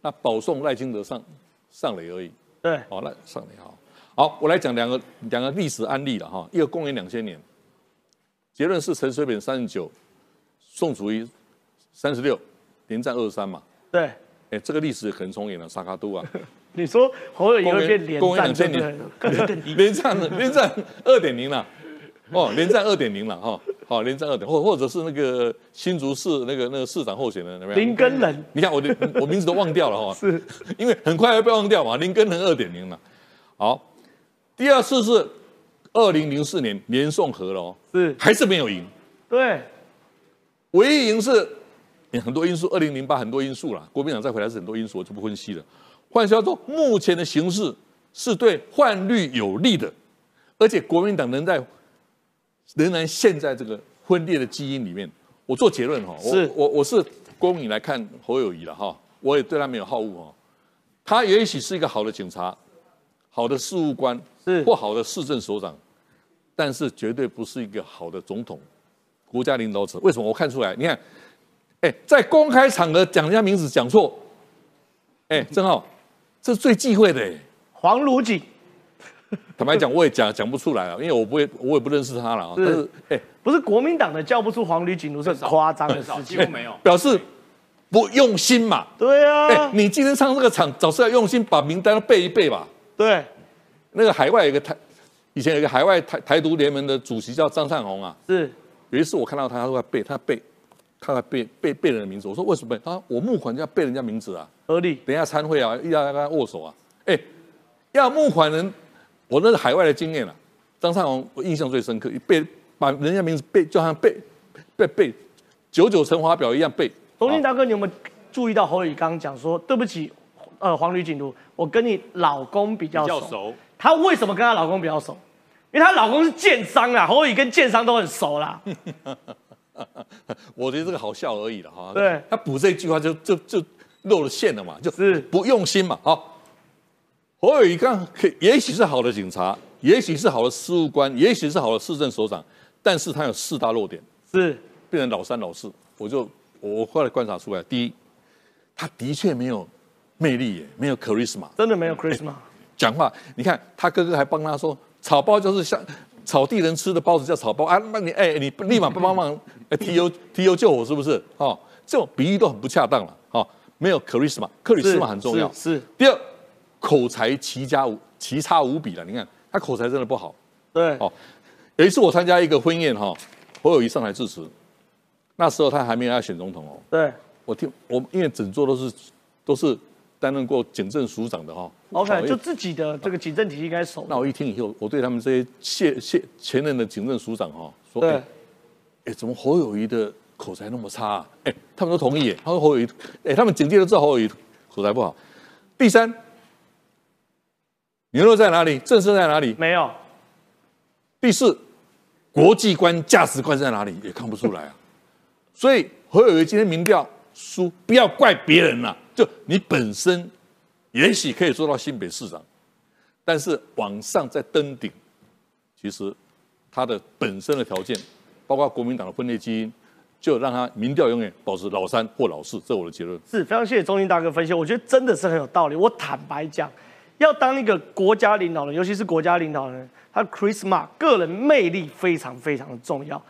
那保送赖清德上上垒而已。对，好、哦，赖上垒好。好，我来讲两个两个历史案例了哈、哦，一个公元两千年，结论是陈水扁三十九，宋楚瑜。三十六，连战二十三嘛。对，哎、欸，这个历史可能重演了，沙卡都啊。你说侯友宜会变连战对不对？连战连战二点零了，哦，连战二点零了哈，好、哦，连战二点，或或者是那个新竹市那个那个市长候选人有没有？林根人，你看我的我名字都忘掉了哈、哦，是，因为很快要被忘掉嘛，林根人二点零了。好，第二次是二零零四年连宋和了哦，是，还是没有赢。对，唯一赢是。很多因素，二零零八很多因素啦，国民党再回来是很多因素，我就不分析了。换句话说，目前的形势是对泛绿有利的，而且国民党仍在仍然陷在这个分裂的基因里面。我做结论哈，我我我是公允来看侯友宜了哈，我也对他没有好恶哈，他也许是一个好的警察、好的事务官或好的市政首长，但是绝对不是一个好的总统、国家领导者。为什么？我看出来，你看。哎，在公开场合讲人家名字讲错，哎，正好，这是最忌讳的。黄如锦，坦白讲，我也讲讲不出来了，因为我不会，我也不认识他了。但是，哎，不是国民党的叫不出黄如锦，都是很夸张的，几乎没有。表示不用心嘛？对啊。哎，你今天上这个场，总是要用心把名单背一背吧？对。那个海外有个台以前有一个海外台台独联盟的主席叫张善宏啊，是。有一次我看到他，他说背他背，他在背背背人的名字。我说为什么背？他说我募款就要背人家名字啊，合理。等一下参会啊，要跟他握手啊。哎，要募款人，我那是海外的经验了、啊。张善宏我印象最深刻，背把人家名字背，就好像背背背九九乘法表一样背。洪金大哥，你有没有注意到侯友宜刚刚讲说对不起，呃，黄吕锦茹，我跟你老公比较熟。比较熟她为什么跟她老公比较熟？因为她老公是建商啦，侯友宜跟建商都很熟啦。我觉得这个好笑而已了哈。对，他补这一句话就就就露了馅了嘛，就是不用心嘛。好，侯友宜刚也许是好的警察，也许是好的事务官，也许是好的市政首长，但是他有四大弱点，是变成老三老四。我就我后来观察出来，第一，他的确没有魅力耶，没有 charisma， 真的没有 charisma。讲话，你看他哥哥还帮他说，草包就是像草地人吃的包子叫草包啊！那你哎、欸，你立马帮忙提油提油救火是不是？哦，这种比喻都很不恰当了。哦，没有 charisma， 克里斯玛很重要。是。是第二，口才奇佳无奇差无比了。你看他口才真的不好。对。哦，有一次我参加一个婚宴哈、哦，侯友宜上台致辞，那时候他还没有要选总统哦。对。我听我因为整座都是都是。担任过警政署长的哈、哦、，OK， 就自己的这个警政体系应该熟。那我一听以后，我对他们这些卸卸前任的警政署长哈、哦、说，对，哎、欸欸，怎么侯友宜的口才那么差、啊？哎、欸，他们都同意耶。他说侯友宜，哎、欸，他们警界都知道侯友宜口才不好。第三，牛肉在哪里？政策在哪里？没有。第四，国际观、价值观在哪里？也看不出来啊。所以侯友宜今天民调输，不要怪别人了、啊。就你本身，也许可以做到新北市长，但是往上再登顶，其实他的本身的条件，包括国民党的分裂基因，就让他民调永远保持老三或老四，这是我的结论。是非常谢谢中信大哥分析，我觉得真的是很有道理。我坦白讲，要当一个国家领导人，尤其是国家领导人，他的 charisma 个人魅力非常非常的重要。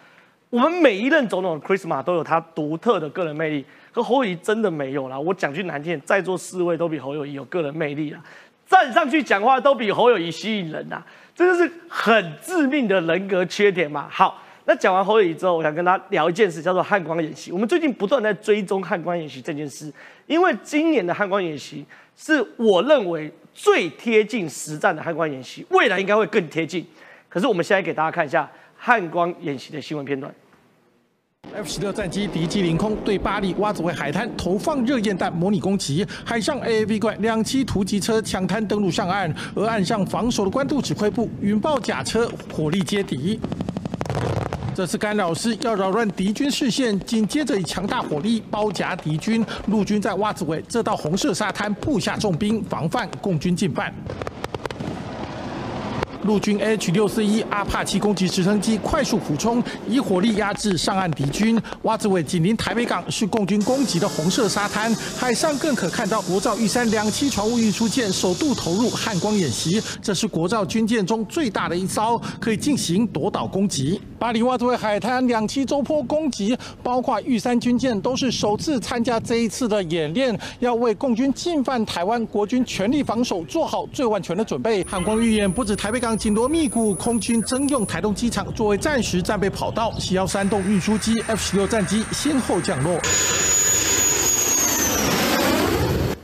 我们每一任总统的 charisma 都有他独特的个人魅力，可侯友宜真的没有啦。我讲句难听，在座四位都比侯友宜有个人魅力啦，站上去讲话都比侯友宜吸引人啦，这就是很致命的人格缺点嘛。好，那讲完侯友宜之后，我想跟他聊一件事，叫做汉光演习。我们最近不断在追踪汉光演习这件事，因为今年的汉光演习是我认为最贴近实战的汉光演习，未来应该会更贴近。可是我们现在给大家看一下汉光演习的新闻片段。F 十六战机敌机凌空对巴黎挖子维海滩投放热焰弹模拟攻击，海上 A A V 怪两栖突击车抢滩登陆上岸，而岸上防守的官渡指挥部云豹甲车火力接敌。这次干扰是要扰乱敌军视线，紧接着以强大火力包夹敌军。陆军在挖子维这道红色沙滩布下重兵，防范共军进犯。陆军 H 六四一阿帕奇攻击直升机快速俯冲，以火力压制上岸敌军。挖子尾紧邻台北港，是共军攻击的红色沙滩。海上更可看到国造玉山两栖船坞运输舰首度投入汉光演习，这是国造军舰中最大的一艘，可以进行夺岛攻击。巴黎挖子尾海滩两栖洲坡攻击，包括玉山军舰都是首次参加这一次的演练，要为共军进犯台湾国军全力防守做好最万全的准备。汉光预演不止台北港。紧锣密鼓，空军征用台东机场作为暂时战备跑道，西幺三栋运输机、F 十六战机先后降落。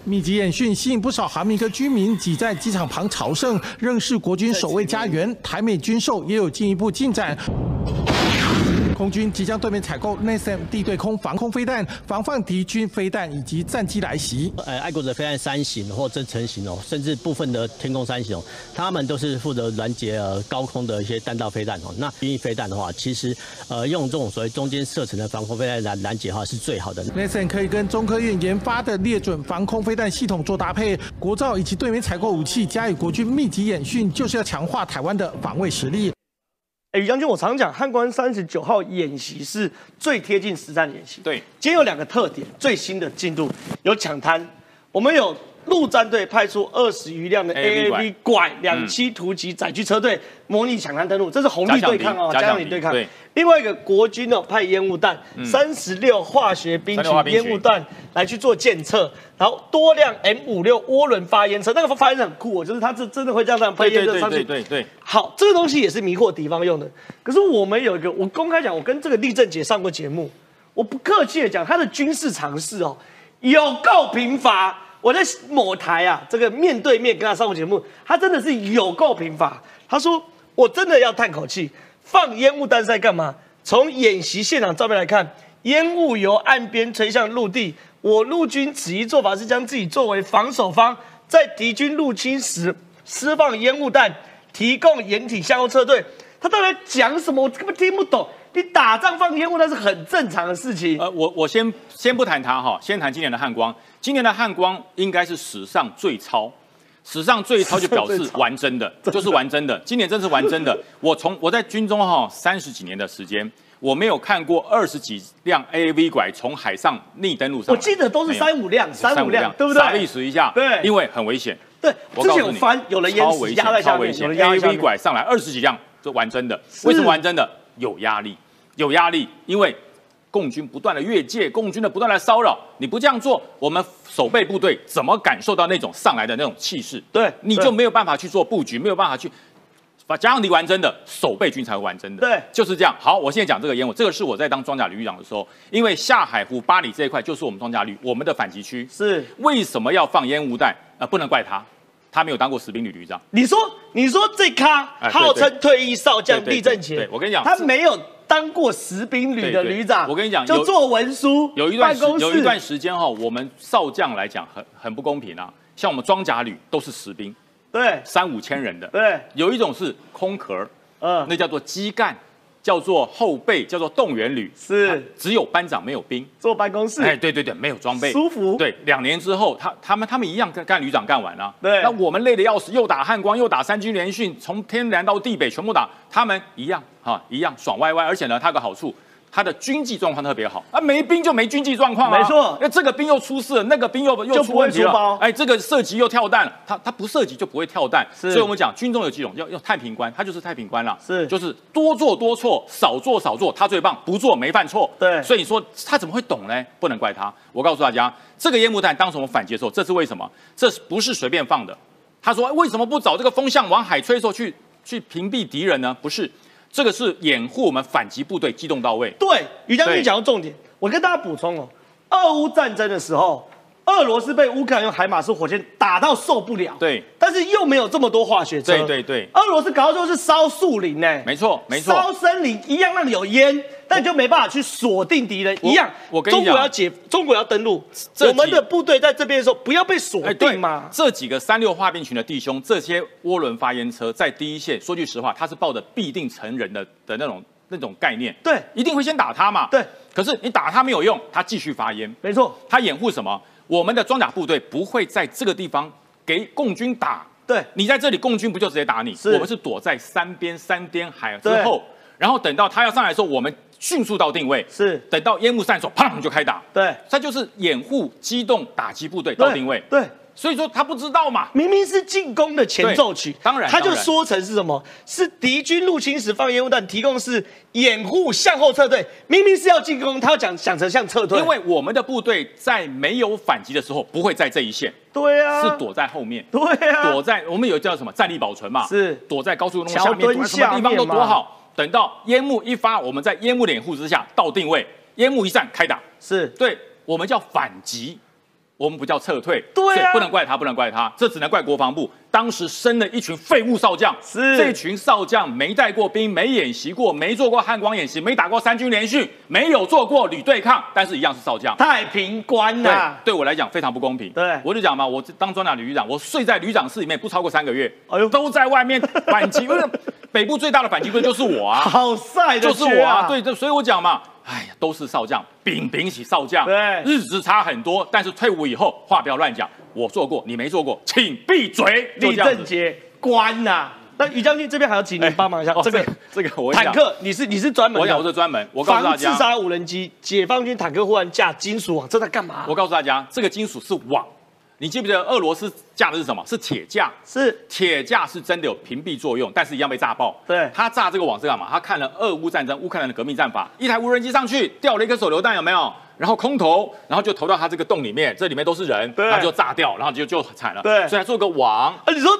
密集演训吸引不少哈密哥居民挤在机场旁朝圣，认识国军守卫家园。台美军售也有进一步进展。空军即将对面采购 N A S A M 地对空防空飞弹，防范敌军飞弹以及战机来袭。呃，爱国者飞弹三型或增程型哦，甚至部分的天空三型哦，他们都是负责拦截呃高空的一些弹道飞弹哦。那兵役飞弹的话，其实呃用这种所谓中间射程的防空飞弹来拦截的话是最好的。N A S A M 可以跟中科院研发的列准防空飞弹系统做搭配，国造以及对美采购武器加以国军密集演训，就是要强化台湾的防卫实力。哎，于将军，我常讲汉光三十九号演习是最贴近实战的演习。对，今天有两个特点，最新的进度有抢滩，我们有陆战队派出二十余辆的 A A V 拐两栖突击载具车队、嗯、模拟抢滩登陆，这是红绿对抗哦，加强敌对抗。对，另外一个国军哦派烟雾弹三十六化学兵群烟雾弹来去做检测，然后多辆 M 五十六涡轮发烟车，那个发烟车很酷哦，就是它这真的会这样这样喷烟车上去。对对 对, 对, 对, 对好，这个东西也是迷惑敌方用的。可是我们有一个，我公开讲，我跟这个立正姐上过节目，我不客气的讲，他的军事常识哦有够贫乏。我在某台啊，这个面对面跟他上过节目，他真的是有够贫乏。他说：“我真的要叹口气，放烟雾弹在干嘛？从演习现场照片来看，烟雾由岸边吹向陆地。我陆军此一做法是将自己作为防守方，在敌军入侵时释放烟雾弹，提供掩体相攻车队。”他到底讲什么？我根本听不懂。你打仗放烟雾弹是很正常的事情。呃，我我先先不谈它哈，先谈今年的汉光。今年的汉光应该是史上最超，史上最超就表示玩真的，就是玩真的。今年真是玩真的。我从我在军中哈三十几年的时间，我没有看过二十几辆 A A V 拐从海上逆登陆上。我记得都是三五辆，三五辆，对不对？查历史一下，对，因为很危险。对，之前有翻，有人淹死，压在下面，有人 A A V 拐上来二十几辆，就玩真的。为什么玩真的？有压力，有压力，因为共军不断的越界，共军的不断的骚扰，你不这样做，我们守备部队怎么感受到那种上来的那种气势？对，你就没有办法去做布局，没有办法去把加强敌完真的，守备军才会完真的。对，就是这样。好，我现在讲这个烟雾，这个是我在当装甲旅旅长的时候，因为下海湖八里这一块就是我们装甲旅，我们的反击区。是为什么要放烟雾弹？呃，不能怪他。他没有当过士兵旅旅长。你说，你说这咖号称退役少将立正前，我跟你讲，他没有当过士兵旅的旅长。我跟你讲，就做文书，有一段有一段时间哈，我们少将来讲很很不公平啊。像我们装甲旅都是士兵，对，三五千人的，对，有一种是空壳，嗯，那叫做基干，叫做后备，叫做动员旅，是只有班长没有兵，坐办公室。哎，对对对，没有装备，舒服。对，两年之后，他他们他们一样跟干旅长干完了、啊。对，那我们累得要死，又打汉光，又打三军联训，从天南到地北全部打，他们一样哈、啊，一样爽歪歪。而且呢，他有个好处，他的军纪状况特别好啊，没兵就没军纪状况、啊、没错，那这个兵又出事了，那个兵又又出问题了。哎，这个射击又跳弹了，他他不射击就不会跳弹。所以我们讲军中有几种，要要太平官，他就是太平官了，是就是多做多错，少做少做，他最棒，不做没犯错。对，所以你说他怎么会懂呢？不能怪他。我告诉大家，这个烟幕弹当时我们反击的时候，这是为什么？这不是随便放的。他说为什么不找这个风向往海吹的时候去去屏蔽敌人呢？不是。这个是掩护我们反击部队机动到位。对，于将军讲到重点，我跟大家补充哦，俄乌战争的时候，俄罗斯被乌克兰用海马斯火箭打到受不了，对，但是又没有这么多化学车，对对对，俄罗斯搞到就是烧树林呢，没错没错，烧森林一样让你有烟，但就没办法去锁定敌人一样。我跟你讲，中国要解，中国要登陆，我们的部队在这边的时候不要被锁定嘛。这几个三六化兵群的弟兄，这些涡轮发烟车在第一线，说句实话，他是抱着必定成人的的那种那种概念，对，一定会先打他嘛，对。可是你打他没有用，他继续发烟，没错，他掩护什么？我们的装甲部队不会在这个地方给共军打，对，你在这里共军不就直接打你？我们是躲在山边山巅海之后，然后等到他要上来的时候，我们迅速到定位，是等到烟幕散手，砰就开打。对，他就是掩护、机动、打击部队到定位。对，对所以说他不知道嘛，明明是进攻的前奏曲，当然他就说成是什么？是敌军入侵时放烟雾弹，提供是掩护向后撤退。明明是要进攻，他要讲想成向撤退。因为我们的部队在没有反击的时候，不会在这一线。对啊，是躲在后面。对啊，躲在我们有叫什么战力保存嘛？是躲在高速公路下面，躲在什么地方都躲好。等到烟幕一发，我们在烟幕掩护之下到定位，烟幕一散开打，是对我们叫反击，我们不叫撤退，对、啊，不能怪他，不能怪他，这只能怪国防部当时生了一群废物少将，是这群少将没带过兵，没演习过，没做过汉光演习，没打过三军联训，没有做过旅对抗，但是一样是少将，太平官呐、啊，对我来讲非常不公平，对，我就讲嘛，我当装甲旅旅长，我睡在旅长室里面不超过三个月，哎呦，都在外面反击。北部最大的反击队就是我啊，好帅的、啊，就是我啊，对，所以我讲嘛，哎呀，都是少将，秉秉起少将，对，日子差很多，但是退伍以后话不要乱讲，我做过，你没做过，请闭嘴。立正杰官呐、啊，那于将军这边还要请您帮忙一下，哎、这个、哦、这个我坦克，你是你是专门的，我讲我是专门，我告诉大家，防自杀无人机，解放军坦克忽然架金属网，这在干嘛？我告诉大家，这个金属是网。你记不记得俄罗斯架的是什么？是铁架，是铁架是真的有屏蔽作用，但是一样被炸爆。对，他炸这个网是干嘛？他看了俄乌战争、乌克兰的革命战法，一台无人机上去掉了一颗手榴弹，有没有？然后空投，然后就投到他这个洞里面，这里面都是人，他就炸掉，然后就就惨了。对，所以他做个网。啊，你说。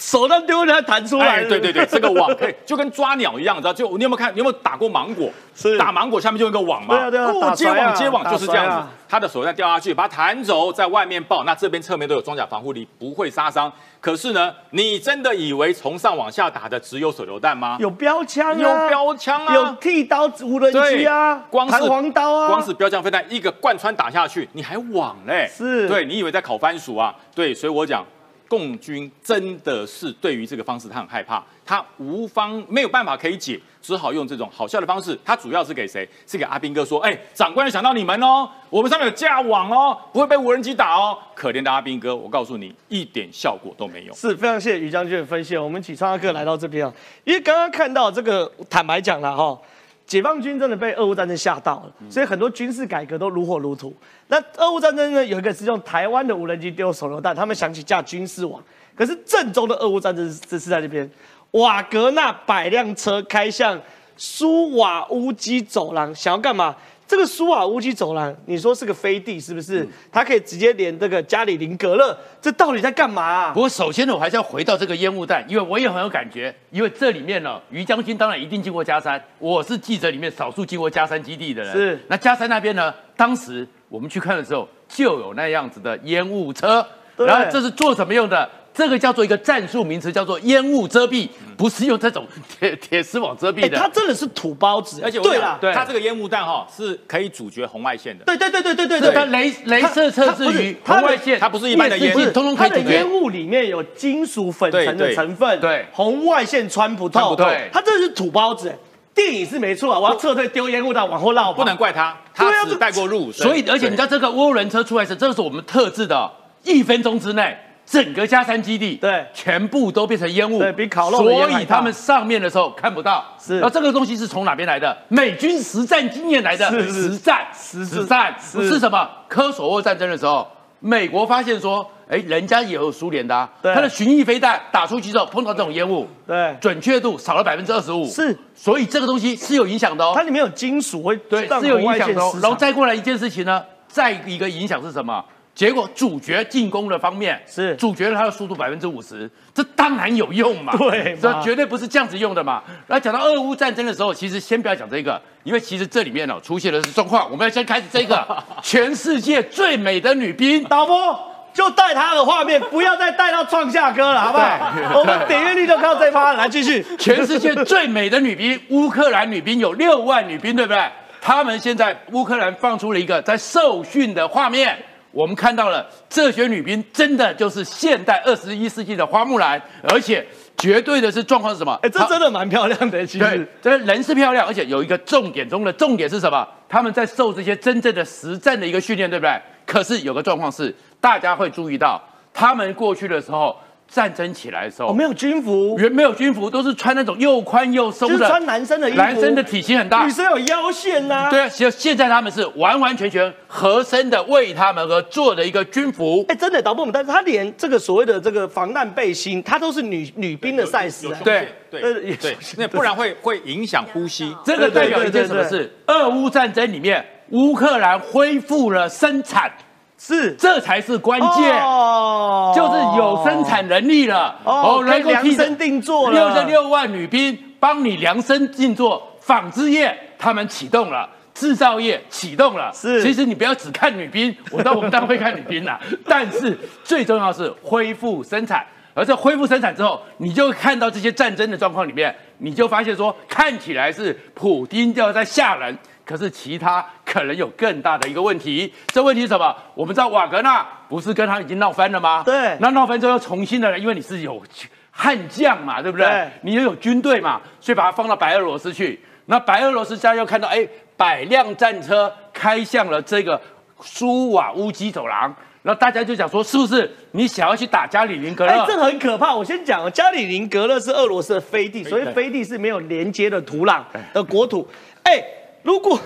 手上丢了，它弹出来。对对对，这个网可以就跟抓鸟一样，你知道？就你有没有看？你有没有打过芒果？是打芒果下面就有一个网嘛。对啊对啊，哦，接网接网就是这样子。他的手上掉下去，把它弹走，在外面爆。那这边侧面都有装甲防护力，不会杀伤。可是呢，你真的以为从上往下打的只有手榴弹吗？有标枪啊，有标枪啊，有剃刀无人机啊，光是黄刀啊，光是标枪飞弹一个贯穿打下去，你还网嘞？是，对你以为在烤番薯啊？对，所以我讲。 共军真的是对于这个方式，他很害怕，他无方没有办法可以解，只好用这种好笑的方式。他主要是给谁？是给阿兵哥说：“哎，长官想到你们哦，我们上面有架网哦，不会被无人机打哦。”可怜的阿兵哥，我告诉你，一点效果都没有。是非常谢谢于将军的分析。我们启创阿克来到这边啊，因为刚刚看到这个，坦白讲了哈。 解放军真的被俄乌战争吓到了，所以很多军事改革都如火如荼。那俄乌战争呢，有一个是用台湾的无人机丢手榴弹，他们想起架军事网。可是正宗的俄乌战争是在这边，瓦格纳百辆车开向苏瓦乌基走廊，想要干嘛？这个苏瓦乌基走廊，你说是个飞地是不是？它可以直接连这个加里宁格勒，这到底在干嘛啊？不过首先呢，我还是要回到这个烟雾弹，因为我也很有感觉。 因为这里面呢、哦，于将军当然一定经过佳山，我是记者里面少数经过佳山基地的人。是，那佳山那边呢，当时我们去看的时候，就有那样子的烟雾车。然后这是做什么用的？这个叫做一个战术名词，叫做烟雾遮蔽，不是用这种铁铁丝网遮蔽的。它真的是土包子，而且对啦，它这个烟雾弹哈、哦、是可以阻绝红外线的。对对对对对对，它雷雷射测试于红外线，它不是一般的烟雾，通通可以。它的烟雾里面有金属粉尘的成分，对红外线。 穿不透，对，他真的是土包子。电影是没错啊，我要撤退丢烟雾弹往后绕，不能怪他，他只带过入伍。所以，而且你知道这个涡轮车出来时，这是我们特制的，一分钟之内，整个加山基地对全部都变成烟雾，对比烤肉。所以他们上面的时候看不到。是，然后这个东西是从哪边来的？美军实战经验来的，实战，实战是什么？科索沃战争的时候，美国发现说。 哎，人家也有苏联的、啊，他的巡弋飞弹打出去之后碰到这种烟雾，对，准确度少了 百分之二十五 是，所以这个东西是有影响的哦。它里面有金属会对是有影响的哦。然后再过来一件事情呢，再一个影响是什么？结果主角进攻的方面是主角它的速度 百分之五十 这当然有用嘛，对嘛，这绝对不是这样子用的嘛。然后讲到俄乌战争的时候，其实先不要讲这个，因为其实这里面哦出现的是状况，我们要先开始这个全世界最美的女兵导播。 就带他的画面，不要再带到创下歌了，好不好？我们点阅率就靠这趴，来继续。全世界最美的女兵，乌克兰女兵有六万女兵，对不对？他们现在乌克兰放出了一个在受训的画面，我们看到了这些女兵真的就是现代二十一世纪的花木兰，而且绝对的是状况是什么？哎，这真的蛮漂亮的，其实。这人是漂亮，而且有一个重点中的重点是什么？他们在受这些真正的实战的一个训练，对不对？可是有个状况是。 大家会注意到，他们过去的时候，战争起来的时候，哦、没有军服，原没有军服，都是穿那种又宽又松的，就是穿男生的衣服，男生的体型很大，女生有腰线呐、啊。对啊，现现在他们是完完全全合身的，为他们而做的一个军服。哎，真的，导播们，但是他连这个所谓的这个防弹背心，它都是女女兵的 size、啊。对对对对，那不然会会影响呼吸。这个代表一件什么事？俄乌战争里面，乌克兰恢复了生产。 是，这才是关键，哦、就是有生产能力了，哦，能够量身定做了。六十六万女兵帮你量身定做，纺织业他们启动了，制造业启动了。是，其实你不要只看女兵，我知道我们当然会看女兵啦，但是最重要是恢复生产。 而在恢复生产之后，你就看到这些战争的状况里面，你就发现说，看起来是普丁要在吓人，可是其他可能有更大的一个问题。这问题是什么？我们知道瓦格纳不是跟他已经闹翻了吗？对。那闹翻之后要重新的，因为你是有悍将嘛，对不对？对你又有军队嘛，所以把它放到白俄罗斯去。那白俄罗斯大家又看到，哎，百辆战车开向了这个苏瓦乌基走廊。 然后大家就讲说，是不是你想要去打加里宁格勒？哎，这很可怕。我先讲哦，加里宁格勒是俄罗斯的飞地，所以飞地是没有连接的土壤的国土。哎，如果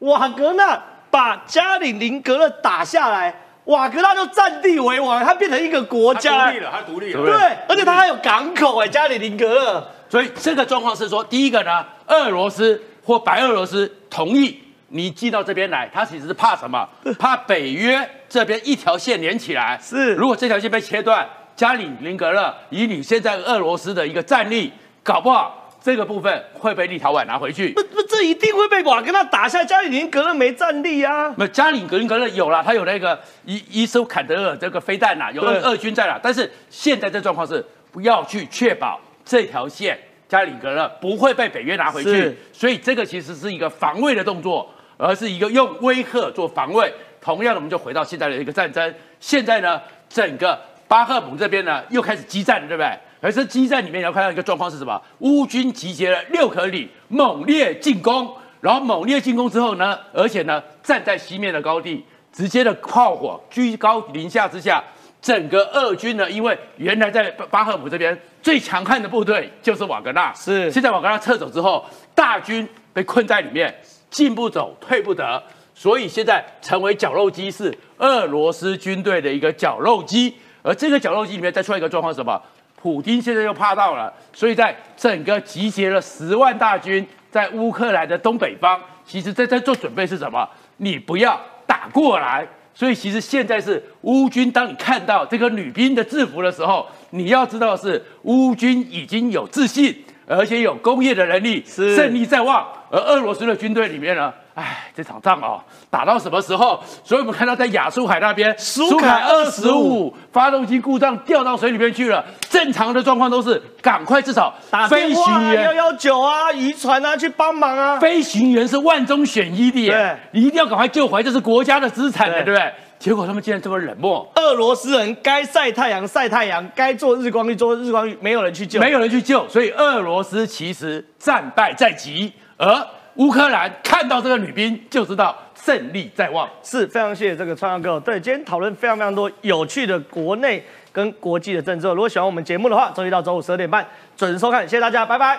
瓦格纳把加里宁格勒打下来，瓦格纳就占地为王，他变成一个国家，他独立了，他独立了，对，而且他还有港口哎、欸，加里宁格勒。所以这个状况是说，第一个呢，俄罗斯或白俄罗斯同意你寄到这边来，他其实是怕什么？怕北约这边一条线连起来，是，如果这条线被切断，加里宁格勒以你现在俄罗斯的一个战力，搞不好。 这个部分会被立陶宛拿回去，不不，这一定会被瓦格纳打下。加里宁格勒没战力啊，那加里宁格勒有啦，他有那个伊伊苏坎德尔这个飞弹啦，有俄军在啦。但是现在这状况是不要去确保这条线加里宁格勒不会被北约拿回去，所以这个其实是一个防卫的动作，而是一个用威吓做防卫。同样的，我们就回到现在的一个战争。现在呢，整个巴赫姆这边呢又开始激战了，对不对？ 而是激战里面，你要看到一个状况是什么？乌军集结了六个旅，猛烈进攻。然后猛烈进攻之后呢，而且呢，站在西面的高地，直接的炮火，居高临下之下，整个俄军呢，因为原来在巴赫姆这边最强悍的部队就是瓦格纳，是现在瓦格纳撤走之后，大军被困在里面，进不走，退不得，所以现在成为绞肉机，是俄罗斯军队的一个绞肉机。而这个绞肉机里面再出来一个状况是什么？ 普丁现在又怕到了，所以在整个集结了十万大军在乌克兰的东北方，其实在在做准备是什么？你不要打过来。所以其实现在是乌军，当你看到这个女兵的制服的时候，你要知道是乌军已经有自信，而且有工业的能力，胜利在望。而俄罗斯的军队里面呢，哎，这场仗哦，打到什么时候？所以我们看到在亚速海那边，苏凯二十五发动机故障掉到水里面去了。 正常的状况都是赶快至少飞行员一一九啊，渔船啊去帮忙啊。飞行员是万中选一的耶，你一定要赶快救回，这是国家的资产的， 对, 对不对？结果他们竟然这么冷漠。俄罗斯人该晒太阳晒太阳，该做日光浴做日光浴，没有人去救，没有人去救，所以俄罗斯其实战败在即，而乌克兰看到这个女兵就知道。 胜利在望，是非常谢谢这个川哥。对，今天讨论非常非常多有趣的国内跟国际的政治。如果喜欢我们节目的话，周一到周五十二点半准时收看，谢谢大家，拜拜。